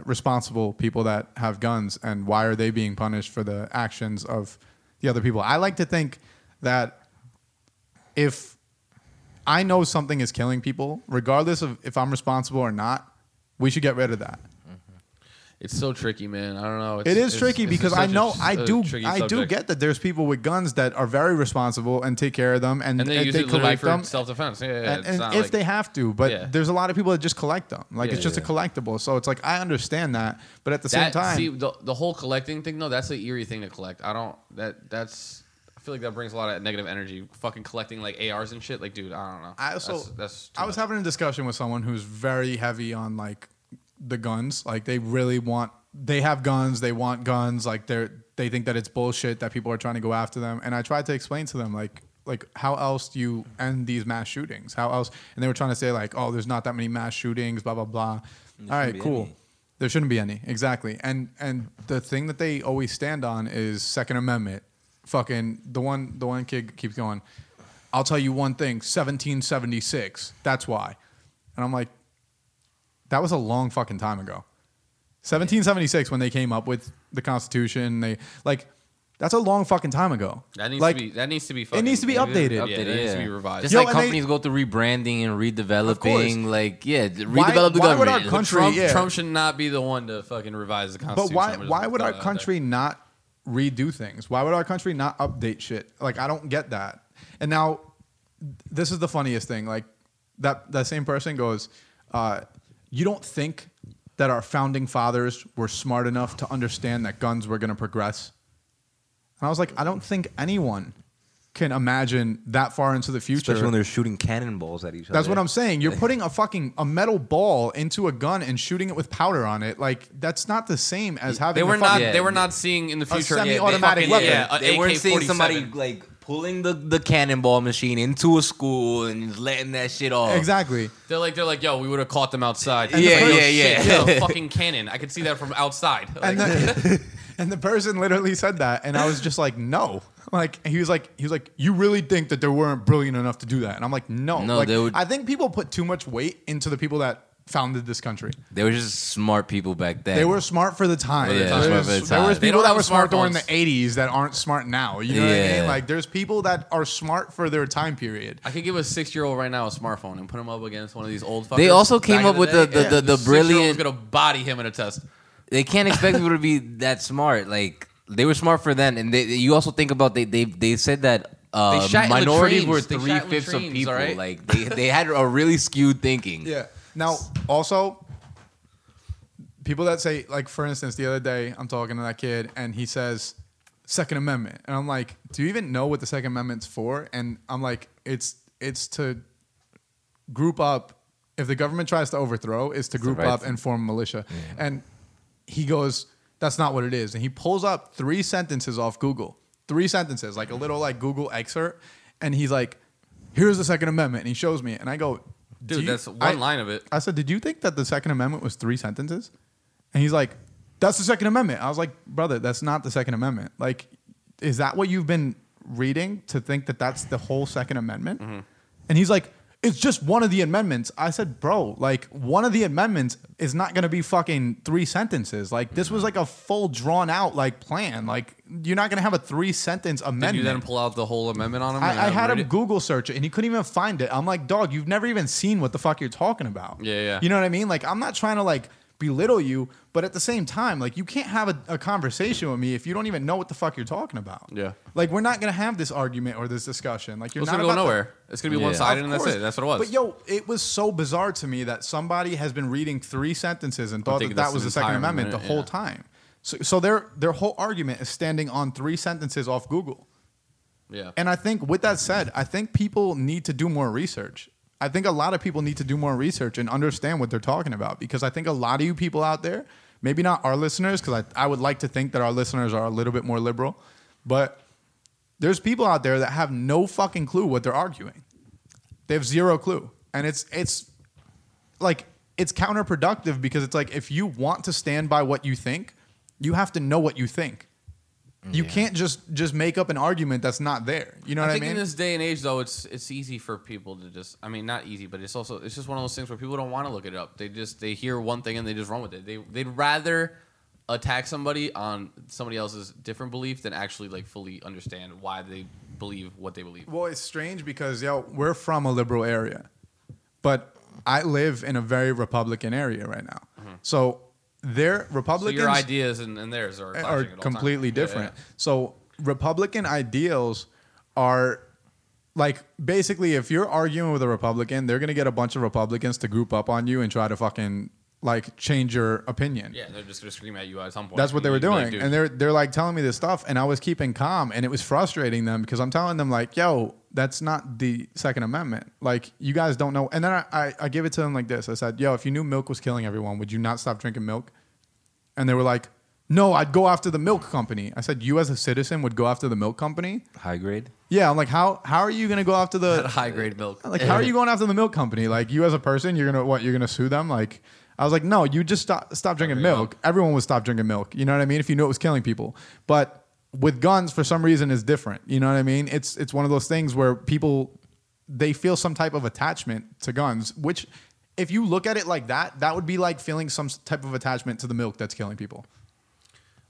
responsible people that have guns, and why are they being punished for the actions of the other people? I like to think that if I know something is killing people, regardless of if I'm responsible or not, we should get rid of that. It's so tricky, man. I don't know. It is tricky because I do get that there's people with guns that are very responsible and take care of them and they use it collect for them self-defense. Yeah, and if they have to, but there's a lot of people that just collect them. Like it's just a collectible. So it's like I understand that, but at the same time, see, the whole collecting thing though, that's an eerie thing to collect. I feel like that brings a lot of negative energy. Fucking collecting like ARs and shit. Like, dude, I don't know. I was having a discussion with someone who's very heavy on like the guns, like they have guns, like they think that it's bullshit that people are trying to go after them. And I tried to explain to them like how else do you end these mass shootings? How else? And they were trying to say like, oh, there's not that many mass shootings, blah blah blah. All right, cool. Any. There shouldn't be any, exactly. And the thing that they always stand on is Second Amendment. Fucking the one kid keeps going, I'll tell you one thing, 1776. That's why. And I'm like, that was a long fucking time ago. 1776 when they came up with the Constitution, they like that's a long fucking time ago. That needs to be fucking, it needs to be updated. Yeah, it needs to be revised. Just companies go through rebranding and redeveloping. Like redevelop the government. Why would our country? Trump should not be the one to fucking revise the Constitution. But why would our country not redo things? Why would our country not update shit? Like I don't get that. And now this is the funniest thing. Like that same person goes. You don't think that our founding fathers were smart enough to understand that guns were going to progress? And I was like, I don't think anyone can imagine that far into the future. Especially when they're shooting cannonballs at each other. That's what I'm saying. You're putting a metal ball into a gun and shooting it with powder on it. Like, that's not the same as having They were not seeing in the future a semi-automatic weapon. Yeah, they weren't seeing somebody like pulling the cannonball machine into a school and letting that shit off. Exactly. They're like, yo, we would have caught them outside. Yeah. Yo, fucking cannon. I could see that from outside. Like, and the person literally said that, and I was just like, no. Like he was like, you really think that they weren't brilliant enough to do that? And I'm like, no. Like, I think people put too much weight into the people that founded this country. They were just smart people back then. They were smart for the time. There was people that were smart during the 80s that aren't smart now. You know what I mean? Like, there's people that are smart for their time period. I could give a 6-year-old right now a smartphone and put him up against one of these old fuckers. They also came up with the brilliant. Gonna body him in a test. They can't expect people to be that smart. Like, they were smart for then, and you also think about they said that minorities were 3/5 of people. Right? Like they had a really skewed thinking. Yeah. Now, also, people that say, like, for instance, the other day, I'm talking to that kid, and he says, Second Amendment. And I'm like, do you even know what the Second Amendment's for? And I'm like, it's to group up. If the government tries to overthrow, it's to group up and form militia. Yeah. And he goes, that's not what it is. And he pulls up 3 sentences off Google. 3 sentences, like a little, like, Google excerpt. And he's like, here's the Second Amendment. And he shows me it. And I go... Dude, that's one line of it. I said, did you think that the Second Amendment was 3 sentences? And he's like, that's the Second Amendment. I was like, brother, that's not the Second Amendment. Like, is that what you've been reading to think that that's the whole Second Amendment? Mm-hmm. And he's like, it's just one of the amendments. I said, bro, like, one of the amendments is not going to be fucking 3 sentences. Like, this was like a full drawn out, like, plan. Like, you're not going to have a 3-sentence amendment. Did you then pull out the whole amendment on him? I had him Google search it, and he couldn't even find it. I'm like, dog, you've never even seen what the fuck you're talking about. Yeah. You know what I mean? Like, I'm not trying to, like, belittle you, but at the same time, like, you can't have a conversation with me if you don't even know what the fuck you're talking about. Yeah. Like, we're not going to have this argument or this discussion. Like, you're not going to go nowhere. It's going to be one-sided, and that's it. That's what it was. But, yo, it was so bizarre to me that somebody has been reading 3 sentences and thought that was the Second Amendment the whole time. So their whole argument is standing on 3 sentences off Google. Yeah. And I think, with that said, I think people need to do more research. I think a lot of people need to do more research and understand what they're talking about, because I think a lot of you people out there, maybe not our listeners, because I would like to think that our listeners are a little bit more liberal, but there's people out there that have no fucking clue what they're arguing. They have zero clue. And it's like, it's counterproductive, because it's like, if you want to stand by what you think, you have to know what you think. You can't just make up an argument that's not there. You know what I mean? I think in this day and age, though, it's easy for people to just... I mean, not easy, but it's just one of those things where people don't want to look it up. They hear one thing and they just run with it. They'd rather attack somebody on somebody else's different belief than actually, like, fully understand why they believe what they believe. Well, it's strange because, we're from a liberal area, but I live in a very Republican area right now. Mm-hmm. So... Their Republicans, so your ideas and theirs are completely different. Yeah. So Republican ideals are like, basically, if you're arguing with a Republican, they're going to get a bunch of Republicans to group up on you and try to fucking, like, change your opinion. Yeah, they're just going to scream at you at some point. That's what they were doing. Like, and they're like telling me this stuff, and I was keeping calm, and it was frustrating them because I'm telling them, like, yo, that's not the Second Amendment. Like, you guys don't know. And then I give it to them like this. I said, yo, if you knew milk was killing everyone, would you not stop drinking milk? And they were like, no, I'd go after the milk company. I said, you as a citizen would go after the milk company? High grade? Yeah, I'm like, how are you going to go after the high grade milk? Like, how are you going after the milk company? Like, you as a person, you're going to sue them? Like, I was like, no, you just stop drinking milk. Everyone would stop drinking milk. You know what I mean? If you knew it was killing people. But with guns, for some reason, it's different. You know what I mean? It's one of those things where people, they feel some type of attachment to guns, which if you look at it like that, that would be like feeling some type of attachment to the milk that's killing people.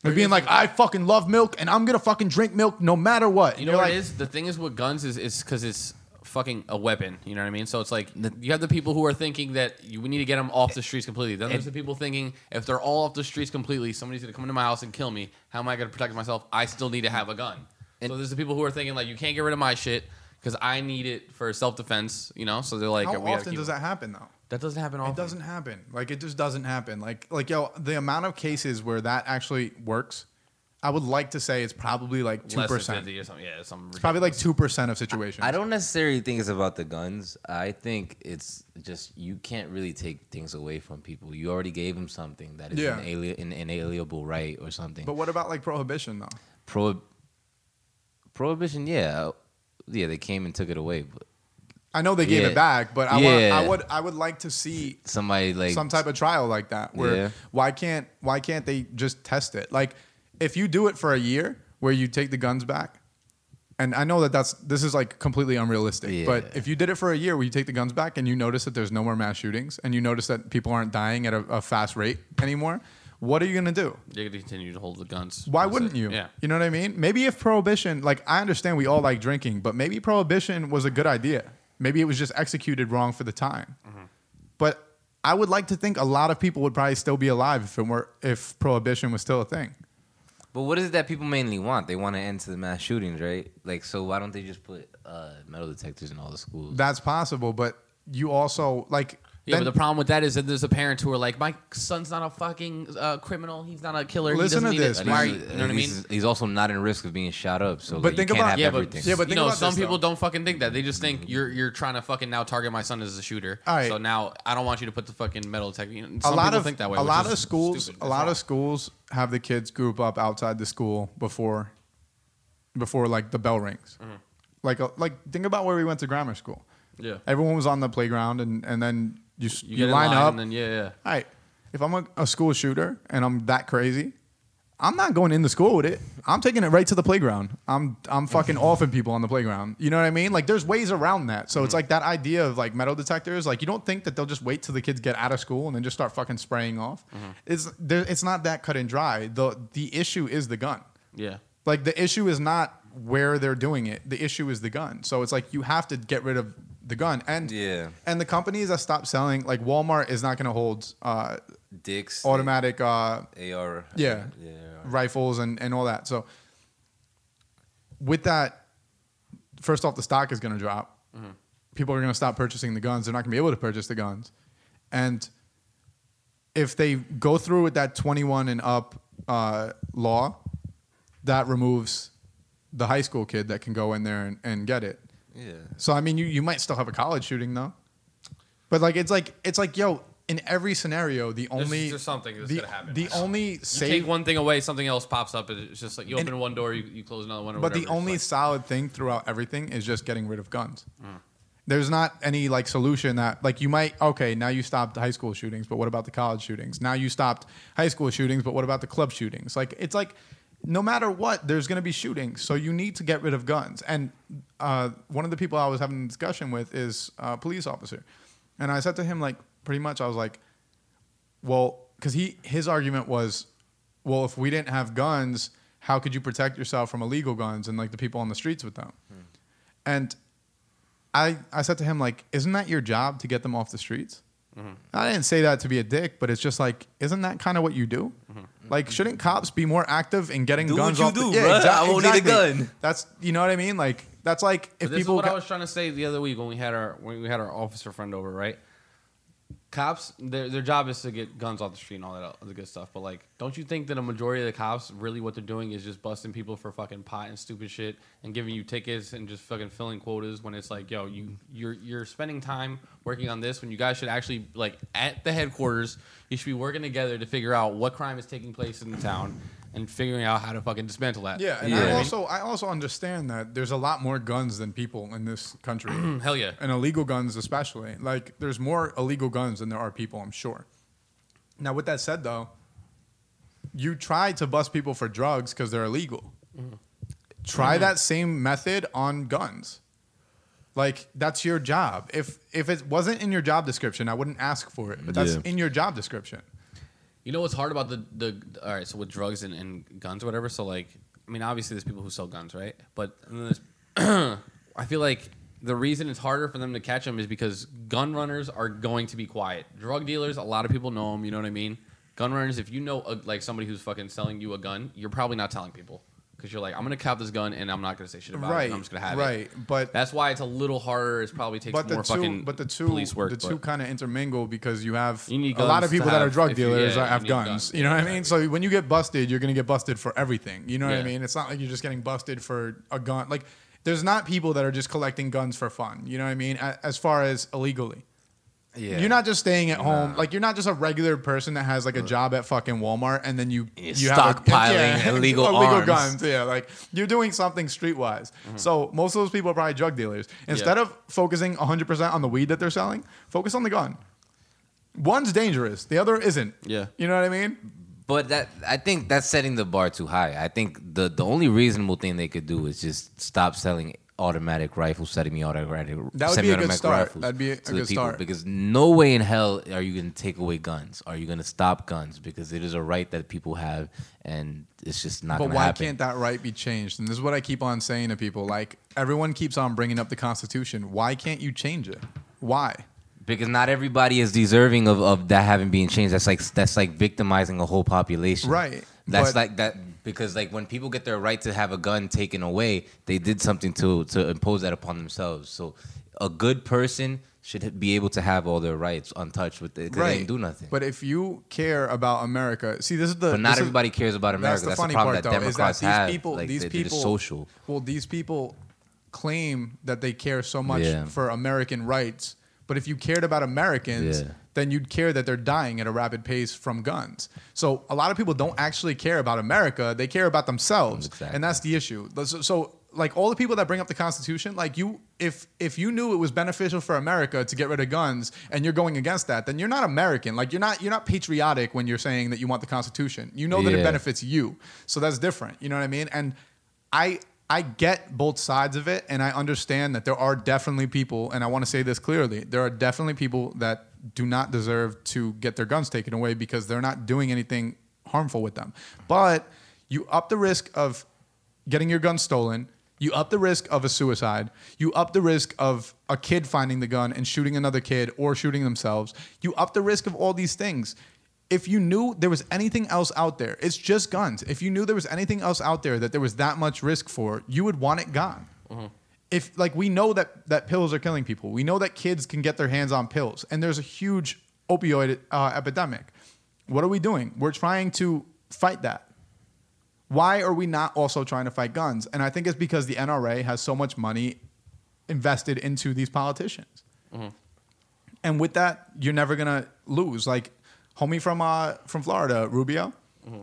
Like being like, I fucking love milk and I'm going to fucking drink milk no matter what. You know what it is? The thing is with guns is because it's fucking a weapon, you know what I mean? So it's like you have the people who are thinking that we need to get them off the streets completely. Then there's the people thinking if they're all off the streets completely, somebody's going to come into my house and kill me. How am I going to protect myself? I still need to have a gun. So there's the people who are thinking like you can't get rid of my shit because I need it for self-defense, you know? So they're like, how often does that happen though? That doesn't happen often. It doesn't happen. Like it just doesn't happen. Like yo, the amount of cases where that actually works, I would like to say it's probably like 2%. Less than 50 or something. Yeah, something it's probably like 2% of situations. I don't necessarily think it's about the guns. I think it's just you can't really take things away from people. You already gave them something that is an inalienable right or something. But what about like prohibition, though? Prohibition, yeah. Yeah, they came and took it away. But I know they gave it back, but I would like to see somebody like some type of trial like that where why can't they just test it? Like, if you do it for a year where you take the guns back, and I know this is like completely unrealistic, but if you did it for a year where you take the guns back and you notice that there's no more mass shootings and you notice that people aren't dying at a fast rate anymore, what are you going to do? You're going to continue to hold the guns. Why wouldn't you? Yeah. You know what I mean? Maybe if prohibition, like I understand we all like drinking, but maybe prohibition was a good idea. Maybe it was just executed wrong for the time. Mm-hmm. But I would like to think a lot of people would probably still be alive if prohibition was still a thing. But what is it that people mainly want? They want an end to the mass shootings, right? Like, so why don't they just put metal detectors in all the schools? That's possible, but you also, like... Yeah, but the problem with that is that there's a parent who are like, my son's not a fucking criminal. He's not a killer. Listen to this. You know what I mean? He's also not in risk of being shot up, so but like, think you can't about, have yeah, everything. But, yeah, but think about some people don't fucking think that. They just think you're trying to fucking now target my son as a shooter. All right. So now I don't want you to put the fucking metal detector. You know, some people think that way. A lot of schools have the kids group up outside the school before like the bell rings. Mm-hmm. Like think about where we went to grammar school. Yeah. Everyone was on the playground and then you line up. And then, all right. If I'm a school shooter and I'm that crazy, I'm not going into school with it. I'm taking it right to the playground. I'm fucking offing people on the playground. You know what I mean? Like, there's ways around that. So it's like that idea of like metal detectors. Like, you don't think that they'll just wait till the kids get out of school and then just start fucking spraying off. Mm-hmm. It's not that cut and dry. The issue is the gun. Yeah. Like, the issue is not where they're doing it. The issue is the gun. So it's like you have to get rid of the gun. And and the companies that stop selling, like Walmart is not going to hold Dicks, automatic AR rifles and all that. So with that, first off, the stock is going to drop. Mm-hmm. People are going to stop purchasing the guns. They're not going to be able to purchase the guns. And if they go through with that 21 and up law, that removes the high school kid that can go in there and get it. Yeah. So I mean, you might still have a college shooting though, but like it's like yo, in every scenario, there's something that's gonna happen. You take one thing away, something else pops up. It's just like you open one door, you close another one. Or but the only solid thing throughout everything is just getting rid of guns. Mm. There's not any like solution that like you might now you stopped high school shootings, but what about the college shootings? Now you stopped high school shootings, but what about the club shootings? Like it's like. No matter what, there's going to be shootings, so you need to get rid of guns. And one of the people I was having a discussion with is a police officer. And I said to him, like, pretty much, I was like, well, because his argument was, well, if we didn't have guns, how could you protect yourself from illegal guns and, like, the people on the streets with them? Hmm. And I said to him, like, isn't that your job to get them off the streets? Mm-hmm. I didn't say that to be a dick, but it's just like, isn't that kind of what you do? Mm-hmm. Like, shouldn't cops be more active in getting guns off? I won't need a gun. That's, you know what I mean? Like, that's like if this people. This is what I was trying to say the other week when we had our officer friend over, right? Cops, their job is to get guns off the street and all that other good stuff. But like, don't you think that a majority of the cops really what they're doing is just busting people for fucking pot and stupid shit and giving you tickets and just fucking filling quotas when it's like, yo, you're spending time working on this when you guys should actually like at the headquarters you should be working together to figure out what crime is taking place in the town and figuring out how to fucking dismantle that. Yeah, and you know I also understand that there's a lot more guns than people in this country. Hell yeah. And illegal guns especially. Like, there's more illegal guns than there are people, I'm sure. Now, with that said, though, you try to bust people for drugs because they're illegal. Mm. Try that same method on guns. Like, that's your job. If it wasn't in your job description, I wouldn't ask for it. But that's in your job description. You know what's hard about the all right, so with drugs and guns or whatever, so like, I mean, obviously there's people who sell guns, right? But I feel like the reason it's harder for them to catch them is because gun runners are going to be quiet. Drug dealers, a lot of people know them, you know what I mean? Gun runners, if you know like somebody who's fucking selling you a gun, you're probably not telling people. because you're like, I'm gonna cop this gun and I'm not gonna say shit about it. And I'm just gonna have it. Right, but that's why it's a little harder. It probably takes more police work. The two kind of intermingle because you have a lot of people that are drug dealers have guns. You know what I mean? So when you get busted, you're gonna get busted for everything. You know what I mean? It's not like you're just getting busted for a gun. Like, there's not people that are just collecting guns for fun. You know what I mean? As far as illegally. Yeah. You're not just staying at home. Like, you're not just a regular person that has like a job at fucking Walmart and then you stockpiling illegal guns. Yeah, like you're doing something streetwise. Mm-hmm. So most of those people are probably drug dealers. Instead of focusing 100% on the weed that they're selling, focus on the gun. One's dangerous, the other isn't. Yeah, you know what I mean? But I think that's setting the bar too high. I think the only reasonable thing they could do is just stop selling automatic rifles, semi-automatic rifles. That would be a good start. That'd be a good start. Because no way in hell are you going to take away guns. Are you going to stop guns? Because it is a right that people have, and it's just not going to happen. But why can't that right be changed? And this is what I keep on saying to people. Like, everyone keeps on bringing up the Constitution. Why can't you change it? Why? Because not everybody is deserving of that having been changed. That's like victimizing a whole population. Right. Because like when people get their right to have a gun taken away, they did something to impose that upon themselves. So a good person should be able to have all their rights untouched with it. They didn't do nothing. But if you care about America, see, this is the. But not everybody cares about America. That's the problem that Democrats have. These people, they're social. Well, these people claim that they care so much for American rights. But if you cared about Americans, then you'd care that they're dying at a rapid pace from guns. So a lot of people don't actually care about America. They care about themselves. Exactly. And that's the issue. So like all the people that bring up the Constitution, like you, if you knew it was beneficial for America to get rid of guns and you're going against that, then you're not American. Like you're not patriotic when you're saying that you want the Constitution. You know that it benefits you. So that's different. You know what I mean? And I get both sides of it, and I understand that there are definitely people, and I want to say this clearly, there are definitely people that do not deserve to get their guns taken away because they're not doing anything harmful with them. But you up the risk of getting your gun stolen, you up the risk of a suicide, you up the risk of a kid finding the gun and shooting another kid or shooting themselves, you up the risk of all these things. If you knew there was anything else out there, it's just guns. If you knew there was anything else out there that there was that much risk for, you would want it gone. Mm-hmm. If like we know that pills are killing people. We know that kids can get their hands on pills. And there's a huge opioid epidemic. What are we doing? We're trying to fight that. Why are we not also trying to fight guns? And I think it's because the NRA has so much money invested into these politicians. Mm-hmm. And with that, you're never going to lose. Like, homie from Florida, Rubio, mm-hmm.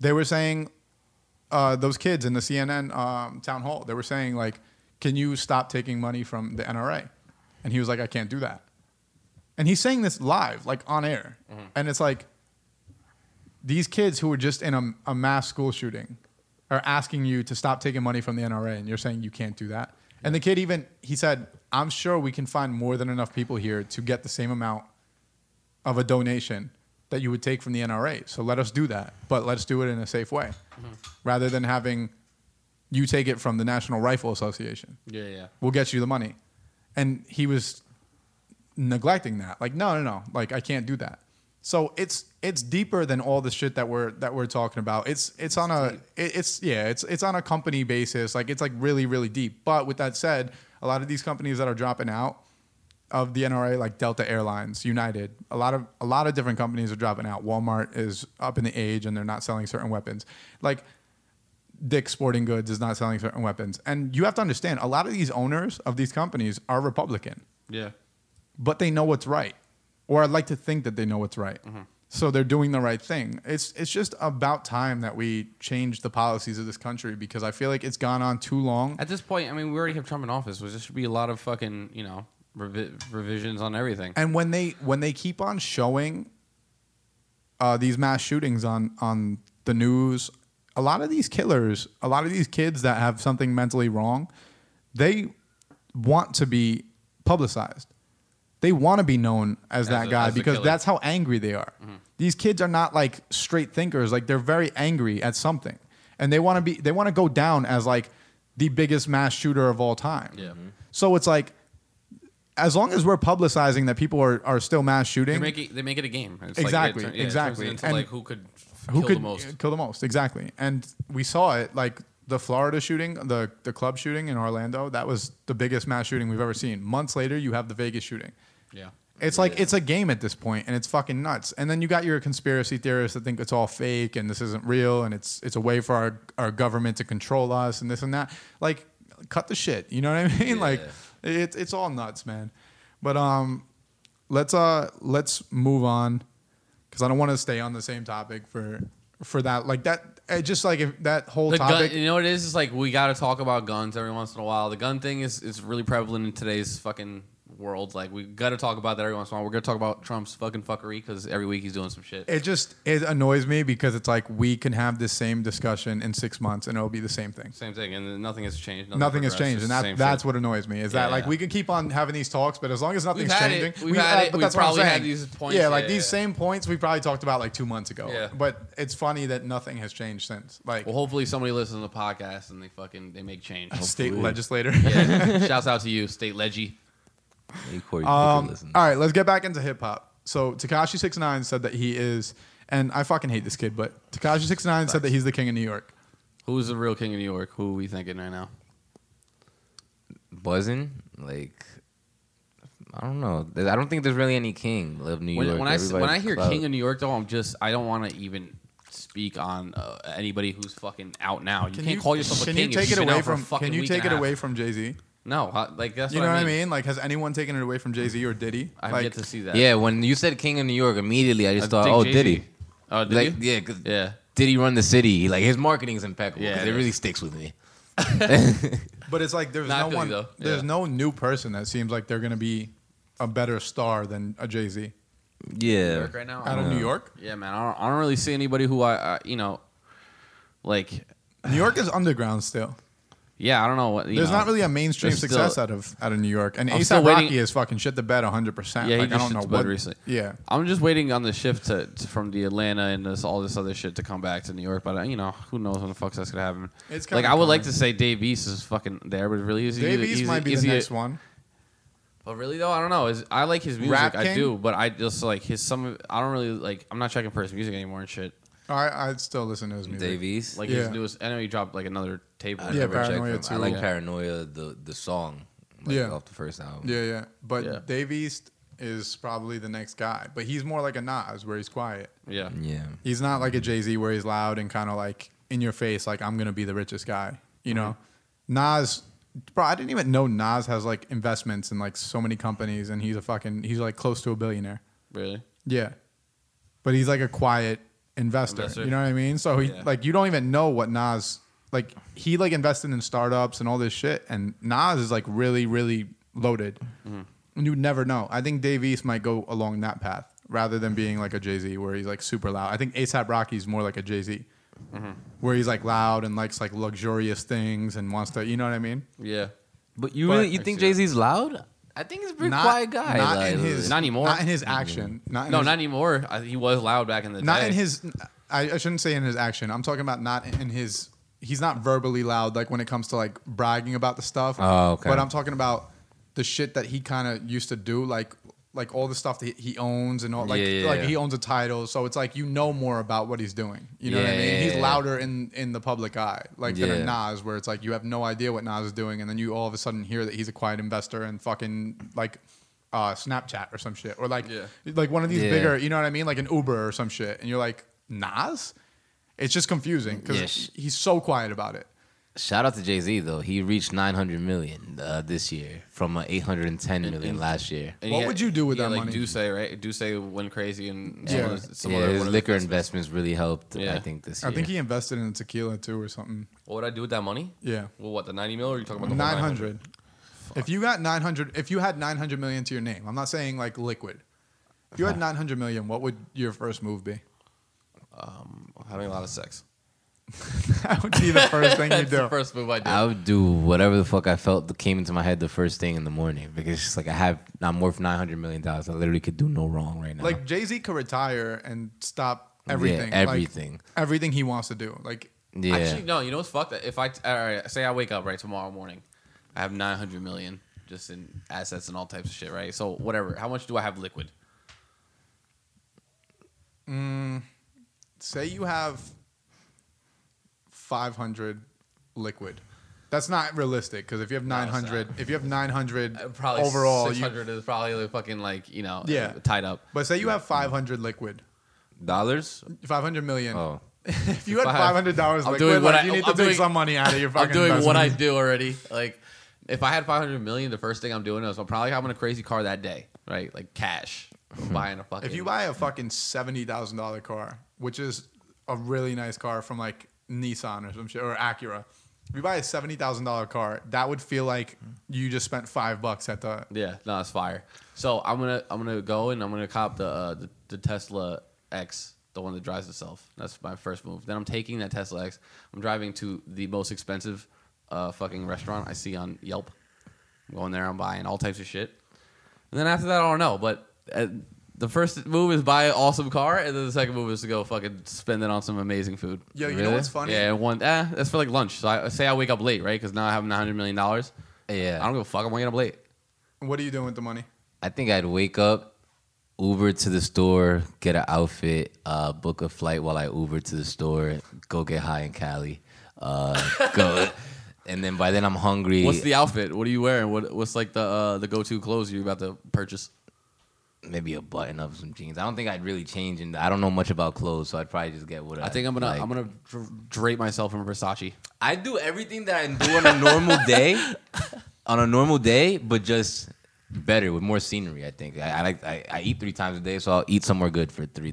They were saying, those kids in the CNN town hall, they were saying, like, can you stop taking money from the NRA? And he was like, I can't do that. And he's saying this live, like, on air. Mm-hmm. And it's like, these kids who were just in a mass school shooting are asking you to stop taking money from the NRA, and you're saying you can't do that. Mm-hmm. And the kid he said, I'm sure we can find more than enough people here to get the same amount of a donation that you would take from the NRA. So let us do that, but let's do it in a safe way, mm-hmm. rather than having you take it from the National Rifle Association. Yeah, yeah. We'll get you the money. And he was neglecting that. Like, no. Like, I can't do that. So it's deeper than all the shit that we're talking about. It's on a it's on a company basis. Like, it's like really, really deep. But with that said, a lot of these companies that are dropping out of the NRA, like Delta Airlines, United, a lot of different companies are dropping out. Walmart is up in the age and they're not selling certain weapons. Like Dick's Sporting Goods is not selling certain weapons. And you have to understand, a lot of these owners of these companies are Republican. Yeah. But they know what's right. Or I'd like to think that they know what's right. Mm-hmm. So they're doing the right thing. It's just about time that we change the policies of this country because I feel like it's gone on too long. At this point, I mean, we already have Trump in office. So there should be a lot of fucking, you know, revisions on everything. And when they keep on showing these mass shootings on the news, a lot of these killers, a lot of these kids that have something mentally wrong, they want to be publicized. They want to be known as that guy because that's how angry they are. Mm-hmm. These kids are not like straight thinkers. Like, they're very angry at something, and they want to go down as like the biggest mass shooter of all time. Yeah. Mm-hmm. So it's like, as long as we're publicizing that people are still mass shooting, they make it a game. It's exactly, like, it turns into, and like, who could kill the most. Exactly. And we saw it, like the Florida shooting, the club shooting in Orlando, that was the biggest mass shooting we've ever seen. Months later, you have the Vegas shooting. Yeah. It's like, it's a game at this point, and it's fucking nuts. And then you got your conspiracy theorists that think it's all fake and this isn't real, and it's a way for our government to control us and this and that. Like, cut the shit. You know what I mean? Yeah. Like, it's all nuts, man. But let's move on, because I don't want to stay on the same topic for that. Like that, just like if that whole topic. Gun, you know what it is? It's like we got to talk about guns every once in a while. The gun thing is really prevalent in today's fucking world. Like, we got to talk about that every once in a while. We're going to talk about Trump's fucking fuckery, because every week he's doing some shit. It annoys me, because it's like we can have this same discussion in 6 months and it'll be the same thing. Same thing. And nothing has changed. Nothing has changed. And that's what annoys me, is that like we can keep on having these talks, but as long as nothing's changing. But that's what I'm saying. Had these points. Yeah, like these same points we probably talked about like 2 months ago. Yeah. But it's funny that nothing has changed since. Like, well, hopefully somebody listens to the podcast and they make change. Hopefully. State legislator. Yeah. Shouts out to you, state leggy. All right, let's get back into hip hop. So Tekashi 6ix9ine said that he is, and I fucking hate this kid, but Tekashi 6ix9ine said that he's the king of New York. Who's the real king of New York? Who are we thinking right now? Buzzin'? Like, I don't know. I don't think there's really any king of New York. When I hear king of New York, though, I don't want to even speak on anybody who's fucking out now. You can't call yourself a king. Can you take it away from Jay-Z? No, like that's you know what I mean. Like, has anyone taken it away from Jay-Z or Diddy? I've yet to see that. Yeah, when you said king of New York, immediately I just thought, Diddy. Oh, did like, you? Yeah, cause Diddy run the city. Like, his marketing's impeccable. Yeah, it really sticks with me. But it's like there's no new person that seems like they're gonna be a better star than a Jay-Z. Yeah, New York right now. Out of New York. Yeah, man, I don't really see anybody who I you know, like New York is underground still. Yeah, I don't know what. There's not really a mainstream success out of New York, and A$AP Rocky has fucking shit the bed 100%. Yeah, he just shit the bed recently. Yeah, I'm just waiting on the shift from the Atlanta and all this other shit to come back to New York, but you know, who knows when the fuck that's gonna happen. It's like I would like to say Dave East is fucking there, but really is he? Dave East might be the next one. But really though, I don't know. I like his music, I do, but I just like his some. I don't really like. I'm not checking for his music anymore and shit. I'd still listen to his music. Dave East? Like his newest. I know he dropped like another tape. I never checked him. I like Paranoia, the song. Like, off the first album. Yeah. But Dave East is probably the next guy. But he's more like a Nas where he's quiet. Yeah. He's not like a Jay-Z where he's loud and kind of like in your face, like I'm going to be the richest guy. You know? Nas, bro, I didn't even know Nas has like investments in like so many companies, and he's like close to a billionaire. Really? Yeah. But he's like a quiet investor, you know what I mean? So he like you don't even know what Nas like. He like invested in startups and all this shit, and Nas is like really, really loaded, and you never know. I think Dave East might go along that path rather than being like a Jay-Z where he's like super loud. I think A$AP Rocky's more like a Jay-Z where he's like loud and likes like luxurious things and wants to, you know what I mean? Yeah, but you think Jay-Z's loud? I think he's a pretty quiet guy. Not anymore. Not in his action. Not anymore. He was loud back in the day. Not in his... I shouldn't say in his action. I'm talking about not in his... He's not verbally loud, like, when it comes to, like, bragging about the stuff. Oh, okay. But I'm talking about the shit that he kind of used to do, like all the stuff that he owns and all... He owns a title, so it's like you know more about what he's doing. You know what I mean? He's louder in the public eye, like, than a Nas, where it's like you have no idea what Nas is doing, and then you all of a sudden hear that he's a quiet investor and fucking, like, Snapchat or some shit. Or, like, like one of these bigger... You know what I mean? Like an Uber or some shit. And you're like, Nas? It's just confusing because he's so quiet about it. Shout out to Jay-Z, though. He reached $900 million this year from $810 million last year. What would you do with that money? Duce, right? Duce went crazy. And some other his liquor investments really helped, I think, this year. I think he invested in tequila, too, or something. What would I do with that money? Yeah. Well, what, the 90 mil? Or are you talking about the 900? If you got 900, if you had 900 million to your name, I'm not saying like liquid. If you had 900 million, what would your first move be? Having a lot of sex. That would be the first thing you do. The first move I do. I would do whatever the fuck I felt that came into my head the first thing in the morning, because it's just like I'm worth $900 million. I literally could do no wrong right now. Like Jay-Z could retire and stop everything. Yeah, everything. Like, everything he wants to do. Like actually, no. You know what's fucked? If say I wake up right tomorrow morning, I have 900 million just in assets and all types of shit. Right. So whatever. How much do I have liquid? Say you have 500 liquid. That's not realistic because if you have 900, if you have 900 probably overall, 600 is probably fucking like, you know, tied up. But say you have 500 liquid dollars, 500 million. Oh. If you had $500 liquid, like, you need to take some money out of your fucking. I'm doing what I do already. Like if I had 500 million, the first thing I'm doing is I'm probably having a crazy car that day, right? Like cash, buying a fucking. If you buy a fucking $70,000 car, which is a really nice car from like Nissan or some shit or Acura. If you buy a $70,000 car, that would feel like you just spent $5 at the. Yeah, no, it's fire. So I'm gonna go and I'm gonna cop the Tesla X, the one that drives itself. That's my first move. Then I'm taking that Tesla X. I'm driving to the most expensive fucking restaurant I see on Yelp. I'm going there. I'm buying all types of shit. And then after that, I don't know. But the first move is buy an awesome car, and then the second move is to go fucking spend it on some amazing food. Yo, you know what's funny? Yeah, that's for like lunch. So I say I wake up late, right? Because now I have $900 million. Yeah. I don't give a fuck. I'm waking up late. What are you doing with the money? I think I'd wake up, Uber to the store, get an outfit, book a flight while I Uber to the store, go get high in Cali. Go... And then by then I'm hungry. What's the outfit? What are you wearing? What's like the go-to clothes you're about to purchase? Maybe a button up, some jeans. I don't think I'd really change, and I don't know much about clothes, so I'd probably just get what I think I'm gonna like. I'm gonna drape myself in Versace. I do everything that I do on a normal day, but just better with more scenery. I think I eat 3 times a day, so I'll eat somewhere good for three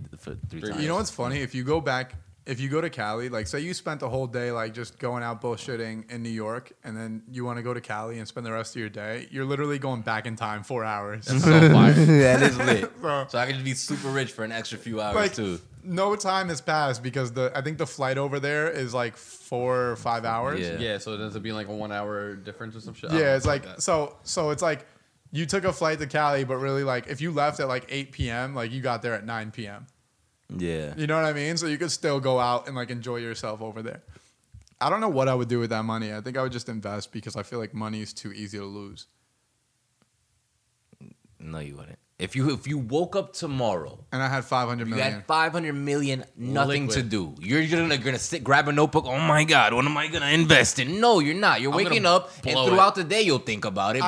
times. You know what's funny? If you go back, if you go to Cali, like say you spent the whole day like just going out bullshitting in New York, and then you want to go to Cali and spend the rest of your day, you're literally going back in time 4 hours. That's so fire. That is lit. So I could just be super rich for an extra few hours like, too. No time has passed because I think the flight over there is like 4 or 5 hours. Yeah. So it ends up being like a 1 hour difference or some shit. Yeah, it's like so it's like you took a flight to Cali, but really like if you left at like 8 p.m., like you got there at 9 p.m. Yeah. You know what I mean? So you could still go out and like enjoy yourself over there. I don't know what I would do with that money. I think I would just invest because I feel like money is too easy to lose. No, you wouldn't. If you woke up tomorrow and I had 500 million. You had 500 million, nothing to do. You're gonna sit, grab a notebook. Oh my God, what am I gonna invest in? No, you're not. You're waking up and throughout the day you'll think about it.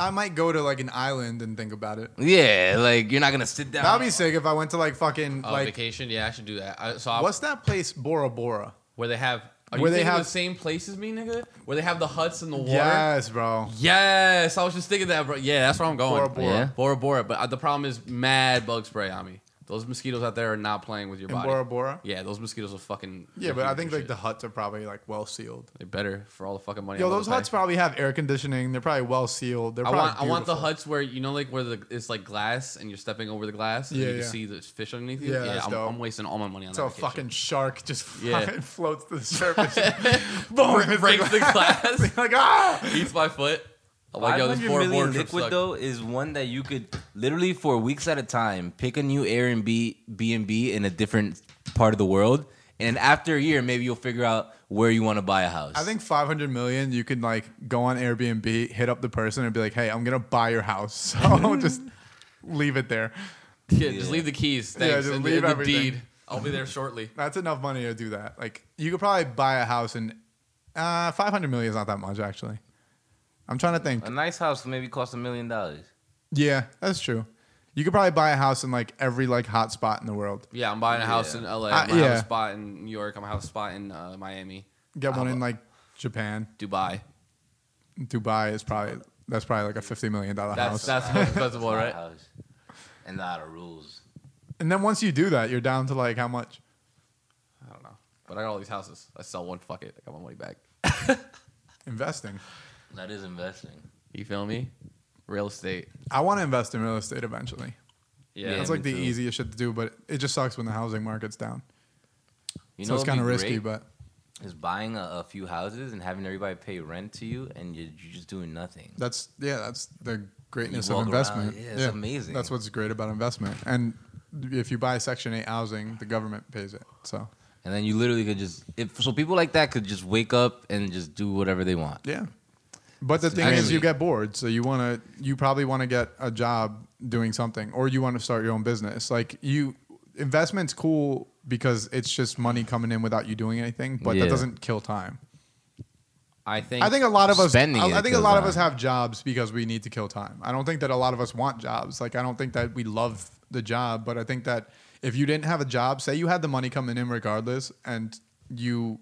I might go to like an island and think about it. Yeah, like you're not gonna sit down. That'd be sick if I went to like fucking like vacation. Yeah, I should do that. What's that place, Bora Bora, where they have? Are you thinking the same place as me, nigga? Where they have the huts in the water? Yes, bro. Yes, I was just thinking that, bro. Yeah, that's where I'm going. Bora Bora. Yeah. Bora Bora. But the problem is mad bug spray on me. Those mosquitoes out there are not playing with your body. Bora Bora? Yeah, those mosquitoes are fucking... Yeah, but I think like the huts are probably like well sealed. They're better for all the fucking money. Yo, those huts probably have air conditioning. They're probably well sealed. They're probably beautiful. I want the huts where, you know, like where it's like glass and you're stepping over the glass and you can see the fish underneath you. Yeah, I'm wasting all my money on that. So a fucking shark just fucking floats to the surface. Boom! Breaks the glass. Like, ah! Eats my foot. Like, yo, this $500 million liquid though is one that you could literally for weeks at a time pick a new Airbnb in a different part of the world, and after a year maybe you'll figure out where you want to buy a house. I think 500 million, you could like go on Airbnb, hit up the person, and be like, "Hey, I'm gonna buy your house, so just leave it there. Yeah, just leave the keys. Thanks. Yeah, just and leave the deed. I'll be there shortly." That's enough money to do that. Like, you could probably buy a house, and 500 million is not that much actually. I'm trying to think. A nice house maybe costs $1 million. Yeah, that's true. You could probably buy a house in like every like hot spot in the world. Yeah, I'm buying a house in LA. I'm buying a spot in New York. I'm buying a spot in Miami. Get one in like Japan. Dubai. Dubai is probably like a $50 million house. That's most expensive, right? House. And a lot of rules. And then once you do that, you're down to like how much? I don't know. But I got all these houses. I sell one. Fuck it. I got my money back. Investing. That is investing. You feel me? Real estate. I want to invest in real estate eventually. Yeah, that's like the easiest shit to do, but it just sucks when the housing market's down. So it's kind of risky, but is buying a few houses and having everybody pay rent to you, and you're just doing nothing. That's the greatness of investment. Around, it's amazing. That's what's great about investment. And if you buy Section 8 housing, the government pays it. So. And then you literally could so people like that could just wake up and just do whatever they want. Yeah. But the thing is, you get bored, so you probably want to get a job doing something, or you want to start your own business. Like, investment's cool because it's just money coming in without you doing anything, but that doesn't kill time. I think a lot of us have jobs because we need to kill time. I don't think that a lot of us want jobs. Like, I don't think that we love the job, but I think that if you didn't have a job, say you had the money coming in regardless, and you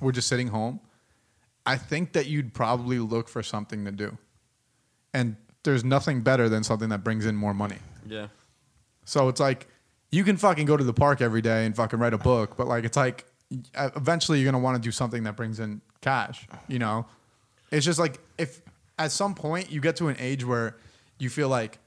were just sitting home, I think that you'd probably look for something to do. And there's nothing better than something that brings in more money. Yeah. So it's like, you can fucking go to the park every day and fucking write a book, but like, it's like, eventually you're going to want to do something that brings in cash, you know? It's just like, if at some point you get to an age where you feel like,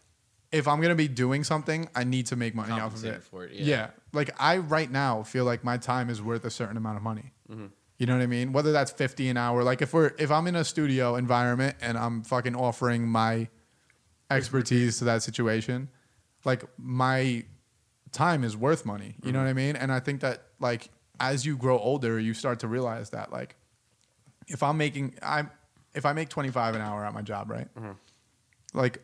if I'm going to be doing something, I need to make money off of it. For it, yeah. Yeah. Like, I right now feel like my time is worth a certain amount of money. Mm-hmm. You know what I mean? Whether that's $50 an hour. Like, if I'm in a studio environment and I'm fucking offering my expertise to that situation, like, my time is worth money. You know what I mean? And I think that, like, as you grow older, you start to realize that, like, if I make $25 an hour at my job, right? Mm-hmm. Like,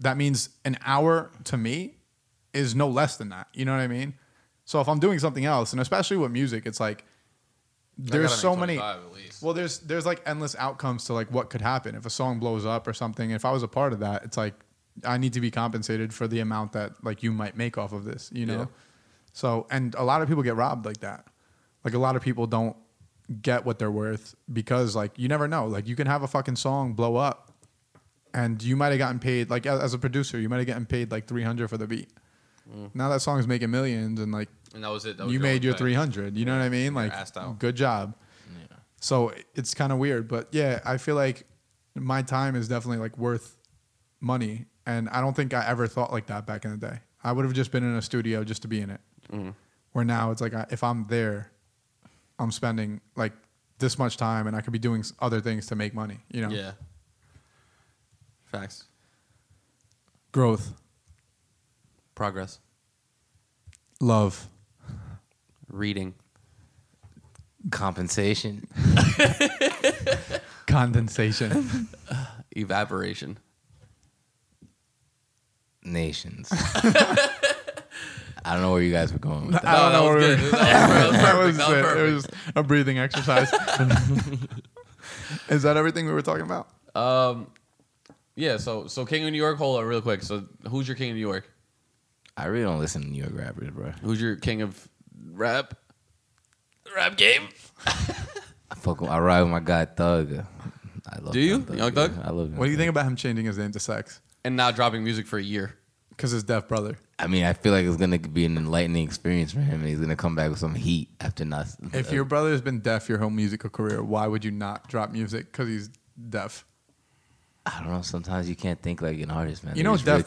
that means an hour to me is no less than that. You know what I mean? So if I'm doing something else, and especially with music, it's like, there's so many, well, there's like endless outcomes to like what could happen if a song blows up or something. If I was a part of that, it's like, I need to be compensated for the amount that like you might make off of this, you know? Yeah. So, and a lot of people get robbed like that. Like, a lot of people don't get what they're worth because, like, you never know. Like, you can have a fucking song blow up, and you might have gotten paid, like, as a producer, you might have gotten paid like $300 for the beat. Mm. Now that song's making millions, and like, and that was it. That was you made your $300. You know what I mean? Like, good job. Yeah. So it's kind of weird, but yeah, I feel like my time is definitely like worth money, and I don't think I ever thought like that back in the day. I would have just been in a studio just to be in it. Mm-hmm. Where now it's like, if I'm there, I'm spending like this much time, and I could be doing other things to make money. You know? Yeah. Facts. Growth. Progress. Love. Reading. Compensation. Condensation. Evaporation. Nations. I don't know where you guys were going with that. I don't know where we were going. That was a breathing exercise. Is that everything we were talking about? Yeah, so King of New York, hold on real quick. So who's your King of New York? I really don't listen to New York rappers, bro. Who's your king of rap? Rap game? I ride with my guy Thug. I love. Do you? Thug. Young Thug? Yeah, I love him. What do you think about him changing his name to Sex? And not dropping music for a year. Because his deaf brother. I mean, I feel like it's going to be an enlightening experience for him. And he's going to come back with some heat after not. If your brother has been deaf your whole musical career, why would you not drop music because he's deaf? I don't know. Sometimes you can't think like an artist, man. You know deaf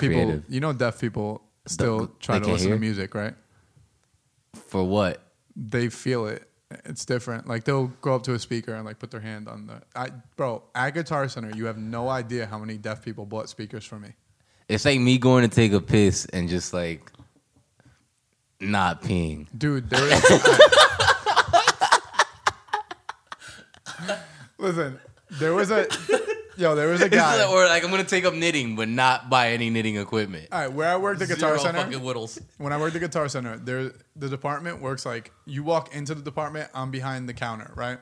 people still try to listen to music, right? For what? They feel it. It's different. Like, they'll go up to a speaker and like put their hand on the... at Guitar Center, you have no idea how many deaf people bought speakers for me. It's like me going to take a piss and just like not peeing. Dude, there is... Listen, there was a guy. Or like, I'm going to take up knitting, but not buy any knitting equipment. All right, where I worked at Guitar Center. Fucking whittles. When I worked at Guitar Center, the department works like, you walk into the department, I'm behind the counter, right?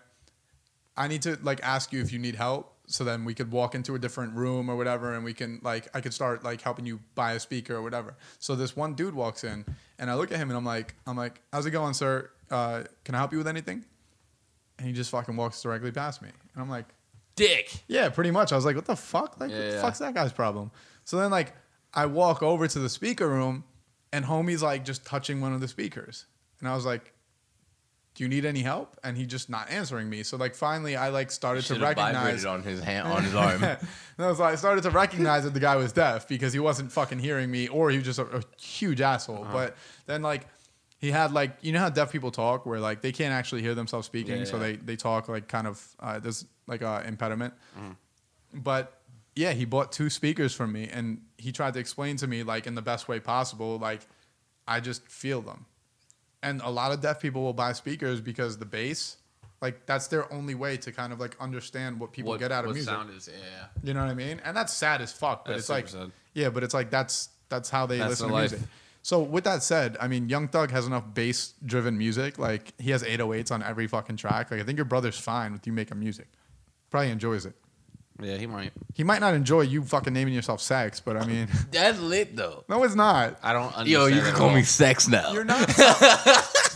I need to like ask you if you need help. So then we could walk into a different room or whatever, and we can like, I could start like helping you buy a speaker or whatever. So this one dude walks in, and I look at him and I'm like, how's it going, sir? Can I help you with anything? And he just fucking walks directly past me. And I'm like, dick. Yeah, pretty much. I was like, what the fuck? Like, what the fuck's that guy's problem? So then, like, I walk over to the speaker room, and homie's, like, just touching one of the speakers. And I was like, do you need any help? And he just not answering me. So, like, finally, I, like, started to recognize... on his hand, on his arm. And I started to recognize that the guy was deaf because he wasn't fucking hearing me, or he was just a huge asshole. Uh-huh. But then, like... He had like, you know how deaf people talk where like they can't actually hear themselves speaking. Yeah. So they talk like kind of, there's like a impediment. Mm. But yeah, he bought two speakers from me, and he tried to explain to me like in the best way possible, like I just feel them. And a lot of deaf people will buy speakers because the bass, like that's their only way to kind of like understand what people get out of music. Sound is, yeah. You know what I mean? And that's sad as fuck, but that's it's like, 100%. Yeah, but it's like, that's how they listen to music. So with that said, I mean, Young Thug has enough bass-driven music. Like, he has 808s on every fucking track. Like, I think your brother's fine with you making music. Probably enjoys it. Yeah, he might. He might not enjoy you fucking naming yourself Sex, but I mean... That's lit, though. No, it's not. I don't understand. Yo, you can call me Sex now. You're not...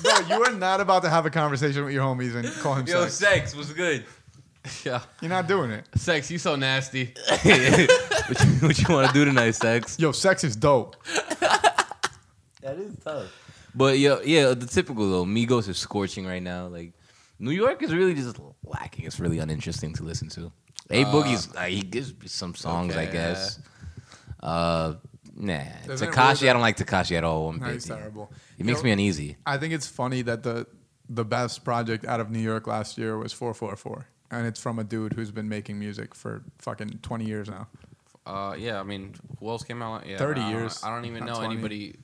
Bro, you are not about to have a conversation with your homies and call him Sex. Yo, Sex, what's good? Yeah. You're not doing it. Sex, you so nasty. What you want to do tonight, Sex? Yo, Sex is dope. That is tough. But, yo, yeah, the typical, though. Migos is scorching right now. Like, New York is really just lacking. It's really uninteresting to listen to. A Boogie's, he gives some songs, okay, I guess. Nah. Tekashi, I don't like Tekashi at all. No, he's terrible. He makes me uneasy. I think it's funny that the best project out of New York last year was 444. And it's from a dude who's been making music for fucking 20 years now. Yeah, I mean, who else came out? Yeah, 30 years. I don't even know 20. Anybody.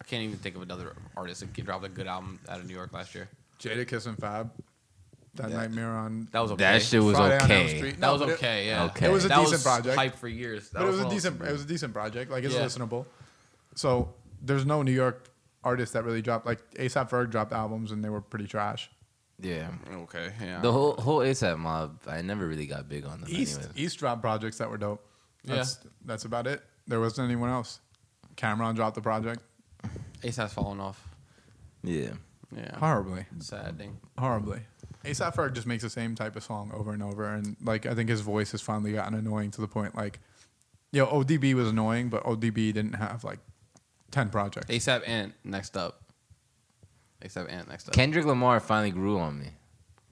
I can't even think of another artist that dropped a good album out of New York last year. Jadakiss and Fab. That Nightmare on... That was okay. That shit was Friday okay. That was okay, yeah. Okay. It was a decent project. Hype for years. But it was a decent project. Like, it's listenable. So, there's no New York artist that really dropped... Like, A$AP Ferg dropped albums, and they were pretty trash. Yeah. Okay, yeah. The whole A$AP mob, I never really got big on them anyways. East dropped projects that were dope. That's about it. There wasn't anyone else. Cameron dropped the project. A$AP's fallen off. Yeah. Yeah. Horribly. Sad thing. Horribly. A$AP Ferg just makes the same type of song over and over, and like I think his voice has finally gotten annoying to the point like, yo, ODB was annoying, but ODB didn't have like 10 projects. A$AP Ant next up. Kendrick Lamar finally grew on me.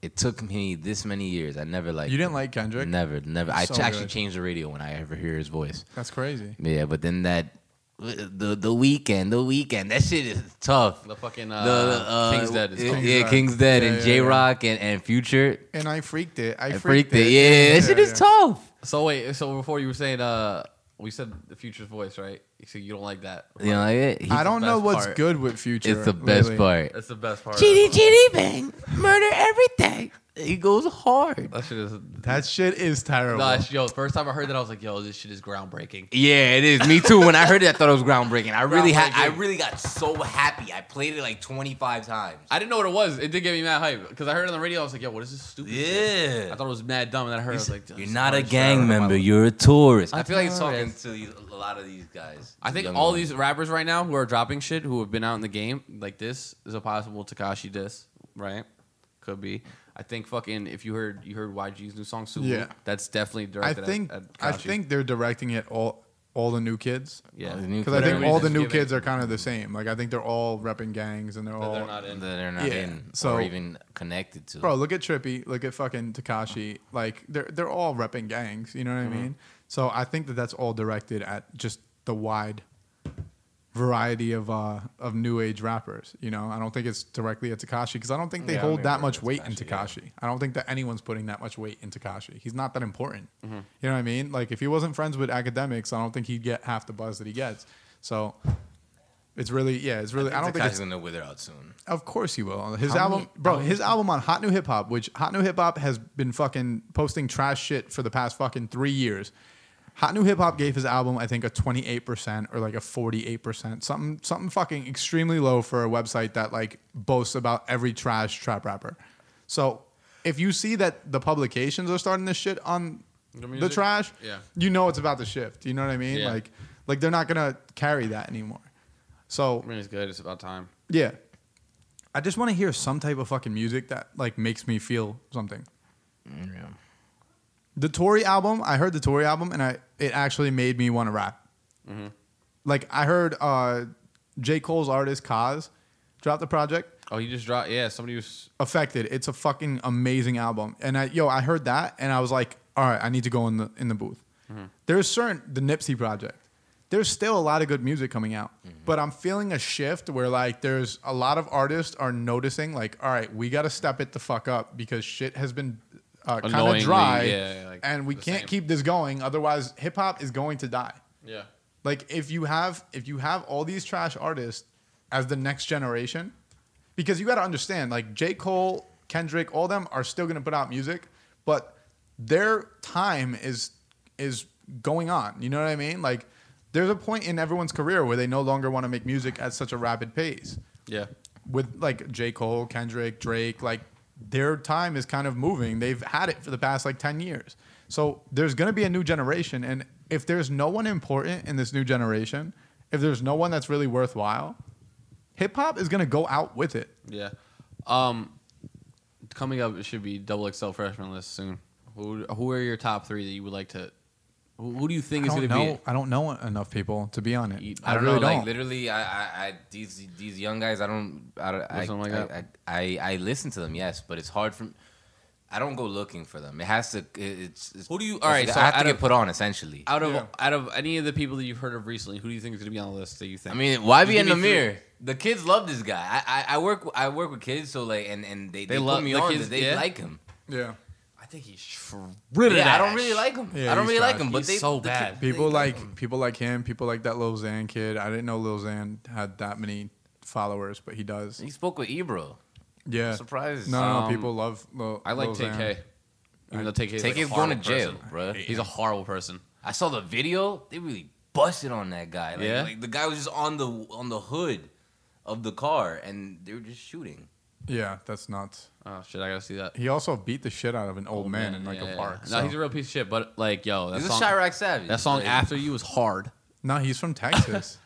It took me this many years. I never liked. You didn't like Kendrick? Never. I actually changed the radio when I ever hear his voice. That's crazy. Yeah, but then that. The weekend. That shit is tough. The fucking King's Dead. King's Dead and J-Rock and Future. And I freaked it. I freaked it. Yeah, that shit is tough. So wait. So before you were saying, we said the Future's voice, right? So you don't like that. Right? You don't like it. I don't know what's good with Future. It's the best part. It's the best part. Chitty chitty bang, murder everything. He goes hard. That shit is terrible. Nah, yo, first time I heard that, I was like, yo, this shit is groundbreaking. Yeah, it is. Me too. When I heard it, I thought it was groundbreaking. I really got so happy. I played it like 25 times. I didn't know what it was. It did get me mad hype. Because I heard it on the radio, I was like, yo, what is this stupid shit? I thought it was mad dumb. And then I heard it, I was like, you're not a gang member. You're a tourist. I feel like it's talking to a lot of these guys. I think all these rappers right now who are dropping shit, who have been out in the game, like this is a possible Tekashi diss, right? Could be. I think fucking if you heard YG's new song Super Bowl, that's definitely directed at Tekashi. I think they're directing it all the new kids. Yeah, because I think all the new kids are kind of the same. Like I think they're all repping gangs and they're not in so, or even connected to. Bro, look at Trippie, look at fucking Tekashi. Like they're all repping gangs. You know what I mean? So I think that's all directed at just the wide variety of new age rappers, you know. I don't think it's directly at Tekashi because I don't think they hold that much weight in Tekashi. Yeah. I don't think that anyone's putting that much weight in Tekashi. He's not that important. Mm-hmm. You know what I mean? Like if he wasn't friends with academics, I don't think he'd get half the buzz that he gets. So it's really, I don't think Tekashi's gonna wither out soon. Of course he will. His album on Hot New Hip Hop, which Hot New Hip Hop has been fucking posting trash shit for the past fucking 3 years. Hot New Hip Hop gave his album, I think, a 28% or like a 48%. Something fucking extremely low for a website that like boasts about every trash trap rapper. So if you see that the publications are starting this shit on the trash, you know it's about to shift. You know what I mean? Yeah. Like they're not going to carry that anymore. So I mean, it's good. It's about time. Yeah. I just want to hear some type of fucking music that like makes me feel something. Yeah. The Tory album, I heard the Tory album, and it actually made me want to rap. Mm-hmm. Like, I heard J. Cole's artist, Kaz, drop the project. Oh, he just dropped, somebody was... Affected. It's a fucking amazing album. And, I heard that, and I was like, all right, I need to go in the booth. Mm-hmm. There's the Nipsey project. There's still a lot of good music coming out. Mm-hmm. But I'm feeling a shift where, like, there's a lot of artists are noticing, like, all right, we got to step it the fuck up because shit has been... kind of dry, and we can't keep this going. Otherwise, hip hop is going to die. Yeah, like if you have all these trash artists as the next generation, because you got to understand, like J. Cole, Kendrick, all them are still going to put out music, but their time is going on. You know what I mean? Like there's a point in everyone's career where they no longer want to make music at such a rapid pace. Yeah. With like J. Cole, Kendrick, Drake, like their time is kind of moving. They've had it for the past like 10 years. So there's going to be a new generation. And if there's no one important in this new generation, if there's no one that's really worthwhile, hip hop is going to go out with it. Yeah. Coming up, it should be Double XL freshman list soon. Who are your top three that you would like to... Who do you think is going to be it? I don't know enough people to be on it. I really don't. Like, literally, these young guys, I listen to them, yes, but it's hard for... I don't go looking for them. It has to... It's who do you... All right, so I have to get put on, essentially. Out of any of the people that you've heard of recently, who do you think is going to be on the list that you think... I mean, YB and Amir. The kids love this guy. I work with kids, so like, and they put me on. They like him. Yeah. I think he's really bad. I don't really like him, but he's so bad. People like him. People like that Lil Xan kid. I didn't know Lil Xan had that many followers, but he does. He spoke with Ebro. Yeah, surprised. No, people love Lil. I like TK. Even though TK's like going to jail, bro. He's a horrible person. I saw the video. They really busted on that guy. Like, yeah, like the guy was just on the hood of the car, and they were just shooting. Yeah, that's nuts. Oh, shit, I gotta see that. He also beat the shit out of an old man in, like, a park. Yeah. So. No, he's a real piece of shit, but, like, yo, that he's a Chirac Savage. That song, like, After You, was hard. No, he's from Texas.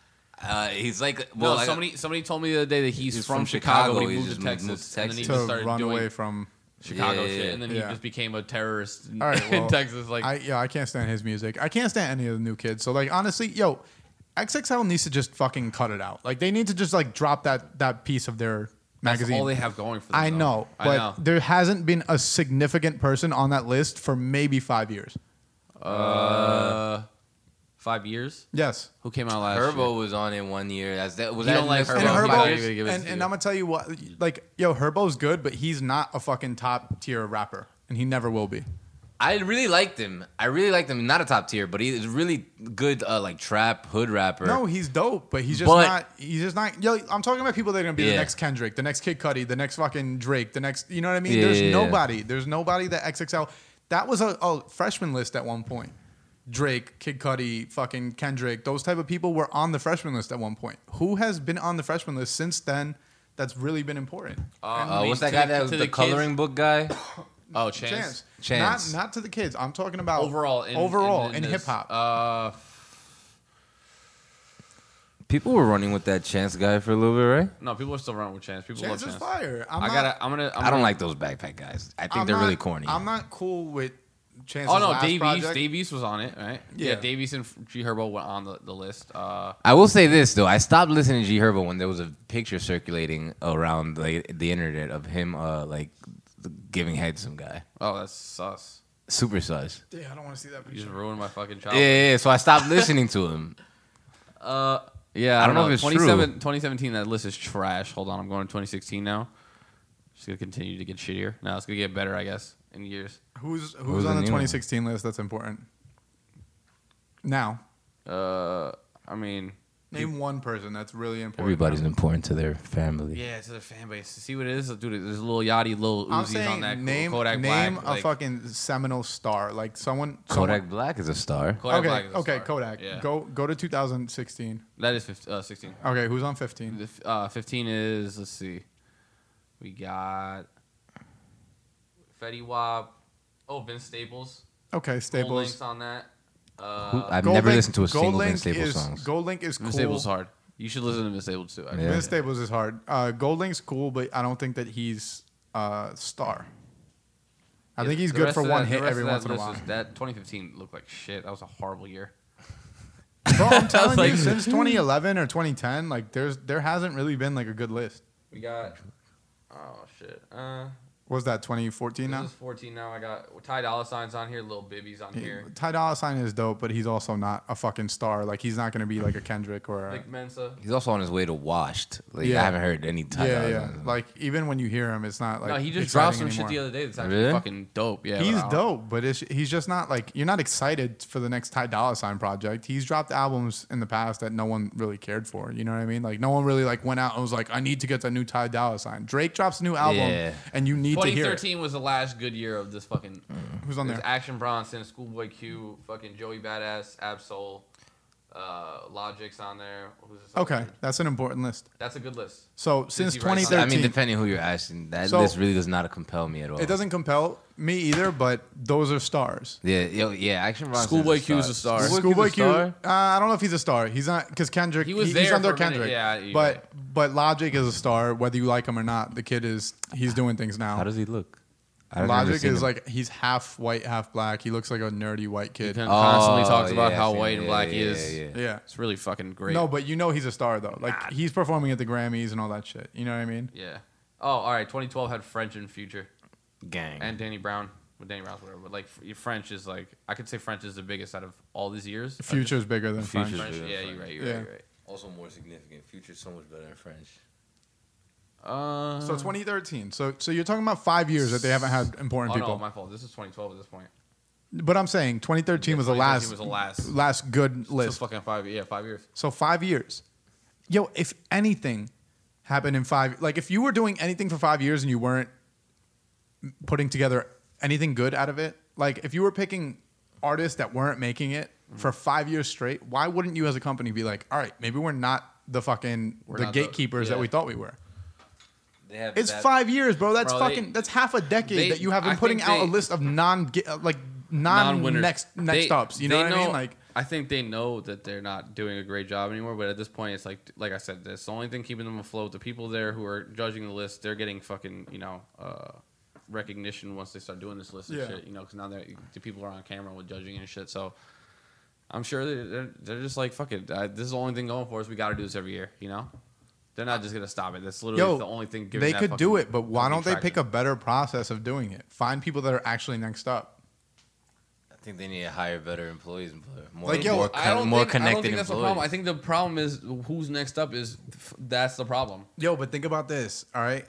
He's, like... Well, no, somebody told me the other day that he's from Chicago. He moved to Texas. And then he just started run away from... Chicago shit. And then he just became a terrorist in Texas. Like, I can't stand his music. I can't stand any of the new kids. So, like, honestly, yo, XXL needs to just fucking cut it out. Like, they need to just, like, drop that piece of their... magazine. That's all they have going for them. I know, but there hasn't been a significant person on that list for maybe 5 years. 5 years? Yes. Who came out last year? Herbo was on it 1 year. You don't like Herbo? And I'm going to tell you what, like, yo, Herbo's good, but he's not a fucking top tier rapper, and he never will be. I really liked him. Not a top tier, but he's a really good like trap hood rapper. No, he's dope, but he's just not. Yo, I'm talking about people that are gonna be the next Kendrick, the next Kid Cudi, the next fucking Drake, the next. You know what I mean? Yeah, There's nobody. There's nobody that XXL. That was a freshman list at one point. Drake, Kid Cudi, fucking Kendrick. Those type of people were on the freshman list at one point. Who has been on the freshman list since then? That's really been important. What's that guy that was the coloring book guy? Oh, Chance. Not to the kids. I'm talking about overall in hip hop. People were running with that Chance guy for a little bit, right? No, people are still running with Chance. People love Chance. Is fire. I don't like those backpack guys. I think they're really corny. I'm not cool with Chance's last project. Oh no, Dave East was on it, right? Yeah, Dave East and G Herbo went on the list. I will say this though, I stopped listening to G Herbo when there was a picture circulating around the internet of him giving head to some guy. Oh, that's sus. Super sus. Yeah, I don't want to see that picture. You just ruined my fucking childhood. Yeah, so I stopped listening to him. Yeah, I don't know if it's true. 2017, that list is trash. Hold on, I'm going to 2016 now. It's going to continue to get shittier. No, it's going to get better, I guess, in years. Who's on the 2016 list that's important? Now. Name one person that's really important. Everybody's important to their family. Yeah, to their fan base. See what it is? Dude, there's a little Yachty, little Uzi's on that. Name Kodak Black. Name a fucking seminal star. Like someone... Kodak Black is a star. Kodak is a star. Yeah. Go to 2016. That is 16. Okay, who's on 15? 15 is... Let's see. We got... Fetty Wap. Oh, Vince Staples. Okay, Staples. Gold Link's on that. I've never listened to a single Vince Staples song. Gold Link is cool. Vince Staples is hard. You should listen to Vince Staples too. Vince Staples is hard. Gold Link's cool, but I don't think that he's a star. I think he's good for one hit every once in a while. That 2015 looked like shit. That was a horrible year. Bro, I'm telling you, since 2011 or 2010, like there hasn't really been like a good list. We got... Oh, shit. Was that 2014 now? This is 14 now. I got Ty Dolla Sign's on here. Lil Bibby's on here. Ty Dolla Sign is dope, but he's also not a fucking star. Like, he's not going to be like a Kendrick or... Like Mensa. He's also on his way to Washed. Like, yeah. I haven't heard any Ty Dolla Sign. Like, even when you hear him, it's not like... No, he just dropped some shit the other day that's actually fucking dope. Yeah, he's dope, but he's just not like... You're not excited for the next Ty Dolla Sign project. He's dropped albums in the past that no one really cared for. You know what I mean? Like, no one really like went out and was like, I need to get the new Ty Dolla Sign. Drake drops a new album, and you need... 2013 was the last good year of this fucking... Who's on there? Action Bronson, Schoolboy Q, fucking Joey Badass, Absol, Logic's on there. Okay, that's an important list. That's a good list. So since 2013... I mean, depending who you're asking, that list really does not compel me at all. It doesn't compel me either, but those are stars. Yeah. Action Bronson. Schoolboy Q is a star. Schoolboy Q. I don't know if he's a star. He's not, because Kendrick... He's under Kendrick. Yeah, but Logic is a star, whether you like him or not. The kid is... He's doing things now. How does he look? Logic is like, he's half white, half black. He looks like a nerdy white kid. He constantly talks about how white and black he is. Yeah. It's really fucking great. No, but you know he's a star, though. Like, he's performing at the Grammys and all that shit. You know what I mean? Yeah. Oh, all right. 2012 had French and Future. Gang. And Danny Brown. With Danny Brown, whatever. But, like, French is, like... I could say French is the biggest out of all these years. Future's bigger than French. Yeah, you're right. Also more significant. Future's so much better than French. So 2013. So you're talking about 5 years that they haven't had important people. No, my fault. This is 2012 at this point. But I'm saying 2013 was the last good list. So fucking 5 years. So 5 years. Yo, if anything happened in 5, like if you were doing anything for 5 years and you weren't putting together anything good out of it, like if you were picking artists that weren't making it for 5 years straight, why wouldn't you as a company be like, all right, maybe we're not the gatekeepers that we thought we were. It's 5 years, bro. That's that's half a decade that you have been putting out a list of non-winners. Next ups. You know what I mean? Like, I think they know that they're not doing a great job anymore. But at this point, it's like I said, that's the only thing keeping them afloat. The people there who are judging the list, they're getting fucking recognition once they start doing this list and shit. You know, because now the people are on camera with judging and shit. So I'm sure they're just like, fuck it. This is the only thing going for us. We got to do this every year. You know. They're not just going to stop it. That's literally the only thing giving that. They could do it, but why don't they pick a better process of doing it? Find people that are actually next up. I think they need to hire better employees. More connected employees. I don't think that's the problem. I think the problem is who's next up is that's the problem. Yo, but think about this, all right?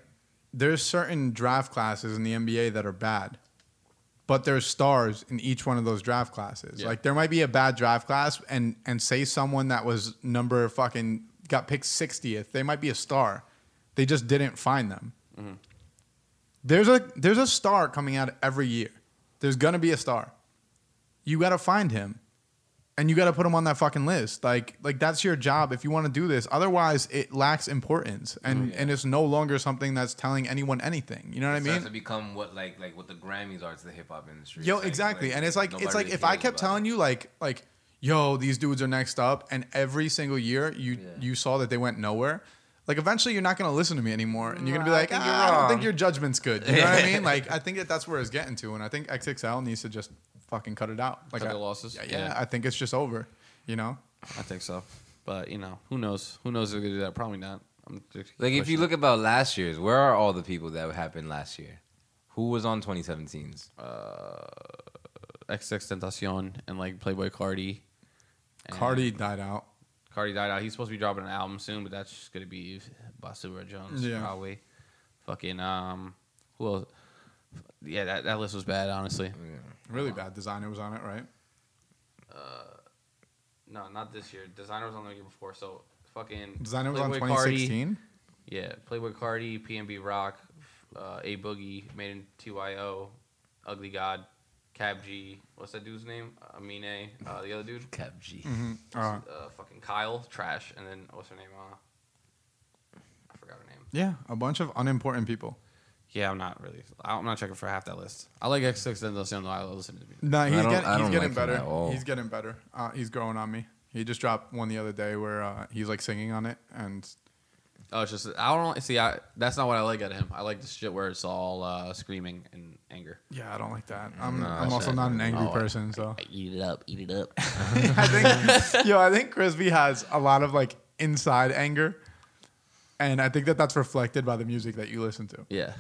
There's certain draft classes in the NBA that are bad, but there's stars in each one of those draft classes. Yeah. Like, there might be a bad draft class and say someone that was number fucking... got picked 60th. They might be a star. They just didn't find them. Mm-hmm. There's a star coming out every year. There's gonna be a star. You gotta find him, and you gotta put him on that fucking list. Like that's your job if you want to do this. Otherwise, it lacks importance, and it's no longer something that's telling anyone anything. You know what I mean? It has to become what the Grammys are to the hip hop industry. Yo, exactly. And it's like if I kept telling you like. Yo, these dudes are next up, and every single year you saw that they went nowhere. Like, eventually, you're not going to listen to me anymore, and you're going to be like, I don't think your judgment's good. You know what I mean? Like, I think that's where it's getting to, and I think XXL needs to just fucking cut it out. Like, cut the losses. Yeah, I think it's just over. You know? I think so, but you know, who knows? Who knows if they do that? Probably not. Like, if you look about last year's, where are all the people that happened last year? Who was on 2017's? XXXTentacion and like Playboi Carti. Carti died out. He's supposed to be dropping an album soon, but that's just gonna be Basura Jones probably. Fucking who else? Yeah, that list was bad, honestly. Yeah. Really bad. Designer was on it, right? No, not this year. Designer was on the year before. So fucking Designer was on 2016. Yeah, Playboi Carti, PNB Rock, A Boogie, Made in TYO, Ugly God. Cab G, what's that dude's name? Aminé, the other dude. Cab G. Mm-hmm. Fucking Kyle, trash, and then what's her name? I forgot her name. Yeah, a bunch of unimportant people. Yeah, I'm not checking for half that list. I like XXXTentacion though. I listen to music. No, he's getting better. He's growing on me. He just dropped one the other day where he's like singing on it, and it's just that's not what I like out of him. I like this shit where it's all screaming and anger. Yeah, I don't like that. I'm also not an angry person, so eat it up. I think Crispy has a lot of like inside anger, and I think that's reflected by the music that you listen to. Yeah,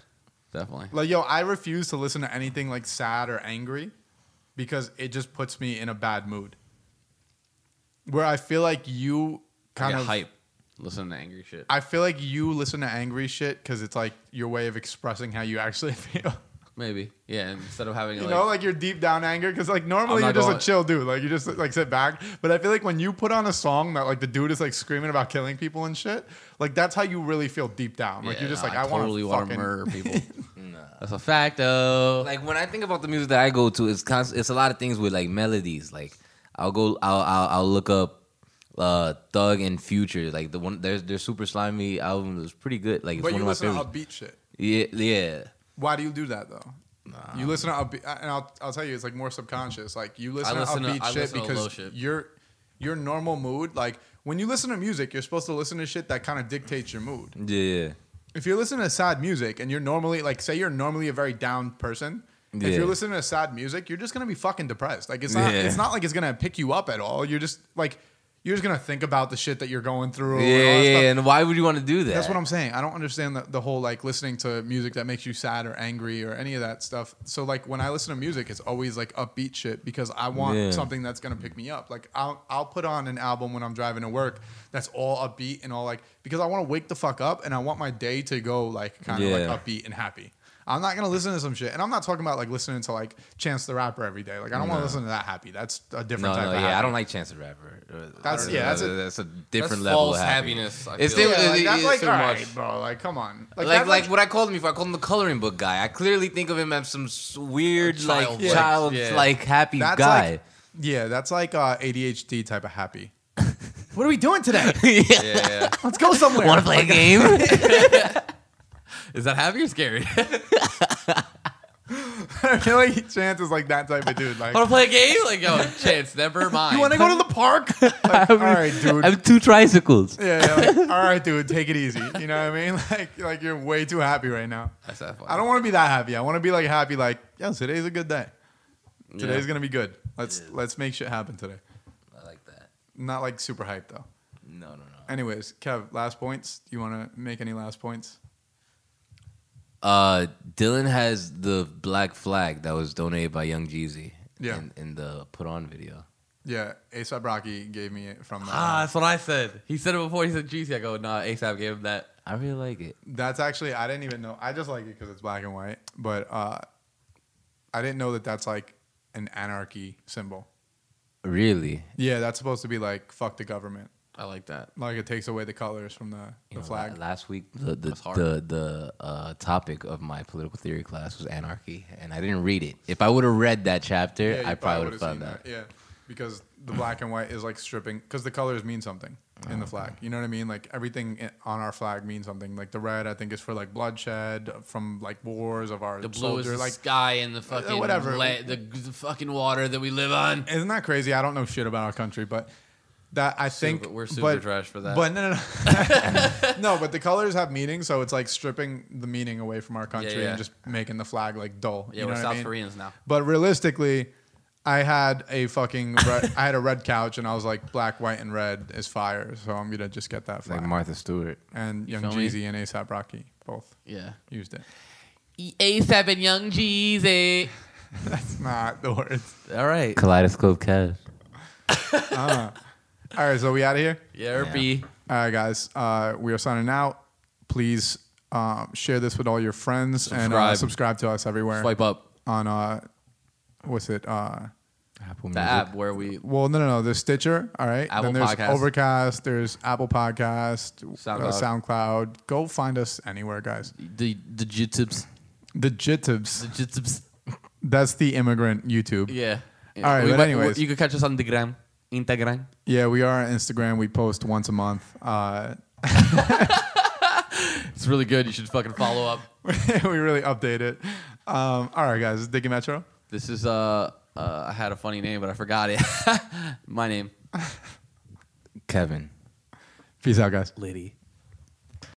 definitely. Like, yo, I refuse to listen to anything like sad or angry because it just puts me in a bad mood. Where I feel like you kind of hype. Listen to angry shit. I feel like you listen to angry shit because it's like your way of expressing how you actually feel. Maybe. Yeah, instead of having like your deep down anger, because like normally you're just a chill dude. Like you just like sit back. But I feel like when you put on a song that like the dude is like screaming about killing people and shit, like that's how you really feel deep down. Like you're just like, I want to murder people. Nah. That's a fact though. Like when I think about the music that I go to, it's a lot of things with like melodies. Like I'll look up Thug and Future, like the one, their Super Slimy album was pretty good. Like, it's but one you of listen my favorite. To upbeat shit. Yeah. Why do you do that though? Nah. You listen to upbeat, and I'll tell you, it's like more subconscious. Like you listen to upbeat shit because your normal mood. Like when you listen to music, you're supposed to listen to shit that kind of dictates your mood. Yeah. If you're listening to sad music and you're normally like, say you're normally a very down person. Yeah. If you're listening to sad music, you're just gonna be fucking depressed. Like it's not like it's gonna pick you up at all. You're just gonna think about the shit that you're going through. Yeah. And why would you want to do that? That's what I'm saying. I don't understand the whole like listening to music that makes you sad or angry or any of that stuff. So like when I listen to music, it's always like upbeat shit because I want something that's gonna pick me up. Like I'll put on an album when I'm driving to work that's all upbeat and all like because I want to wake the fuck up and I want my day to go like kind of like upbeat and happy. I'm not going to listen to some shit. And I'm not talking about like listening to like Chance the Rapper every day. Like I don't want to listen to that happy. That's a different type of happy. I don't like Chance the Rapper. That's a different level of happiness. It's too much, bro. Like come on. Like what I called him before. I called him the coloring book guy. I clearly think of him as some weird child happy guy. That's like ADHD type of happy. What are we doing today? Let's go somewhere. Want to play a game? Is that happy or scary? I feel like Chance is like that type of dude. Like, wanna play a game? Like, yo, Chance, never mind. You wanna go to the park? Like, all right, dude. I have two tricycles. Like, all right, dude, take it easy. You know what I mean? Like you're way too happy right now. That's that funny. I don't wanna be that happy. I wanna be like happy, like, yo, today's a good day. Today's gonna be good. Let's make shit happen today. I like that. Not like super hype though. No. Anyways, Kev, last points. Do you wanna make any last points? Dylan has the black flag that was donated by Young Jeezy in the Put On video. Yeah, A$AP Rocky gave me it from that. That's what I said. He said it before. He said Jeezy. I go, nah, A$AP gave him that. I really like it. That's actually, I didn't even know. I just like it because it's black and white. But I didn't know that that's like an anarchy symbol. Really? Yeah, that's supposed to be like, fuck the government. I like that. Like it takes away the colors from the flag. Last week, the topic of my political theory class was anarchy, and I didn't read it. If I would have read that chapter, I probably would have found that. Yeah, because the black and white is like stripping, because the colors mean something in the flag. You know what I mean? Like everything on our flag means something. Like the red, I think, is for like bloodshed from like wars of our soldiers. The blue soldier, is the like, sky and the fucking whatever, the fucking water that we live on. Isn't that crazy? I don't know shit about our country, but. That I think super, we're super trash for that. But no. No, but the colors have meaning, so it's like stripping the meaning away from our country and just making the flag like dull. Yeah, you know we're South Koreans now. But realistically, I had a fucking red couch, and I was like, black, white, and red is fire. So I'm gonna just get that flag. Like Martha Stewart and Young Jeezy and A$AP Rocky both. Yeah, used it. A$AP and Young Jeezy. That's not the words. All right. Kaleidoscope Kev. All right, so we out of here? Yeah. B. All right, guys. We are signing out. Please share this with all your friends and subscribe to us everywhere. Swipe up. On, what's it? Apple Music. The app where we... Well, no. There's Stitcher, all right? Apple Podcast. Then there's Podcast. Overcast. There's Apple Podcast. SoundCloud. Go find us anywhere, guys. The JTubs. The JTubs. The JTubs. That's the immigrant YouTube. Yeah. All right, but anyways. You can catch us on the gram. Instagram. Yeah, we are on Instagram. We post once a month. It's really good. You should fucking follow up. We really update it. All right, guys. This is Diggy Metro. This is, I had a funny name, but I forgot it. My name. Kevin. Peace out, guys. Liddy.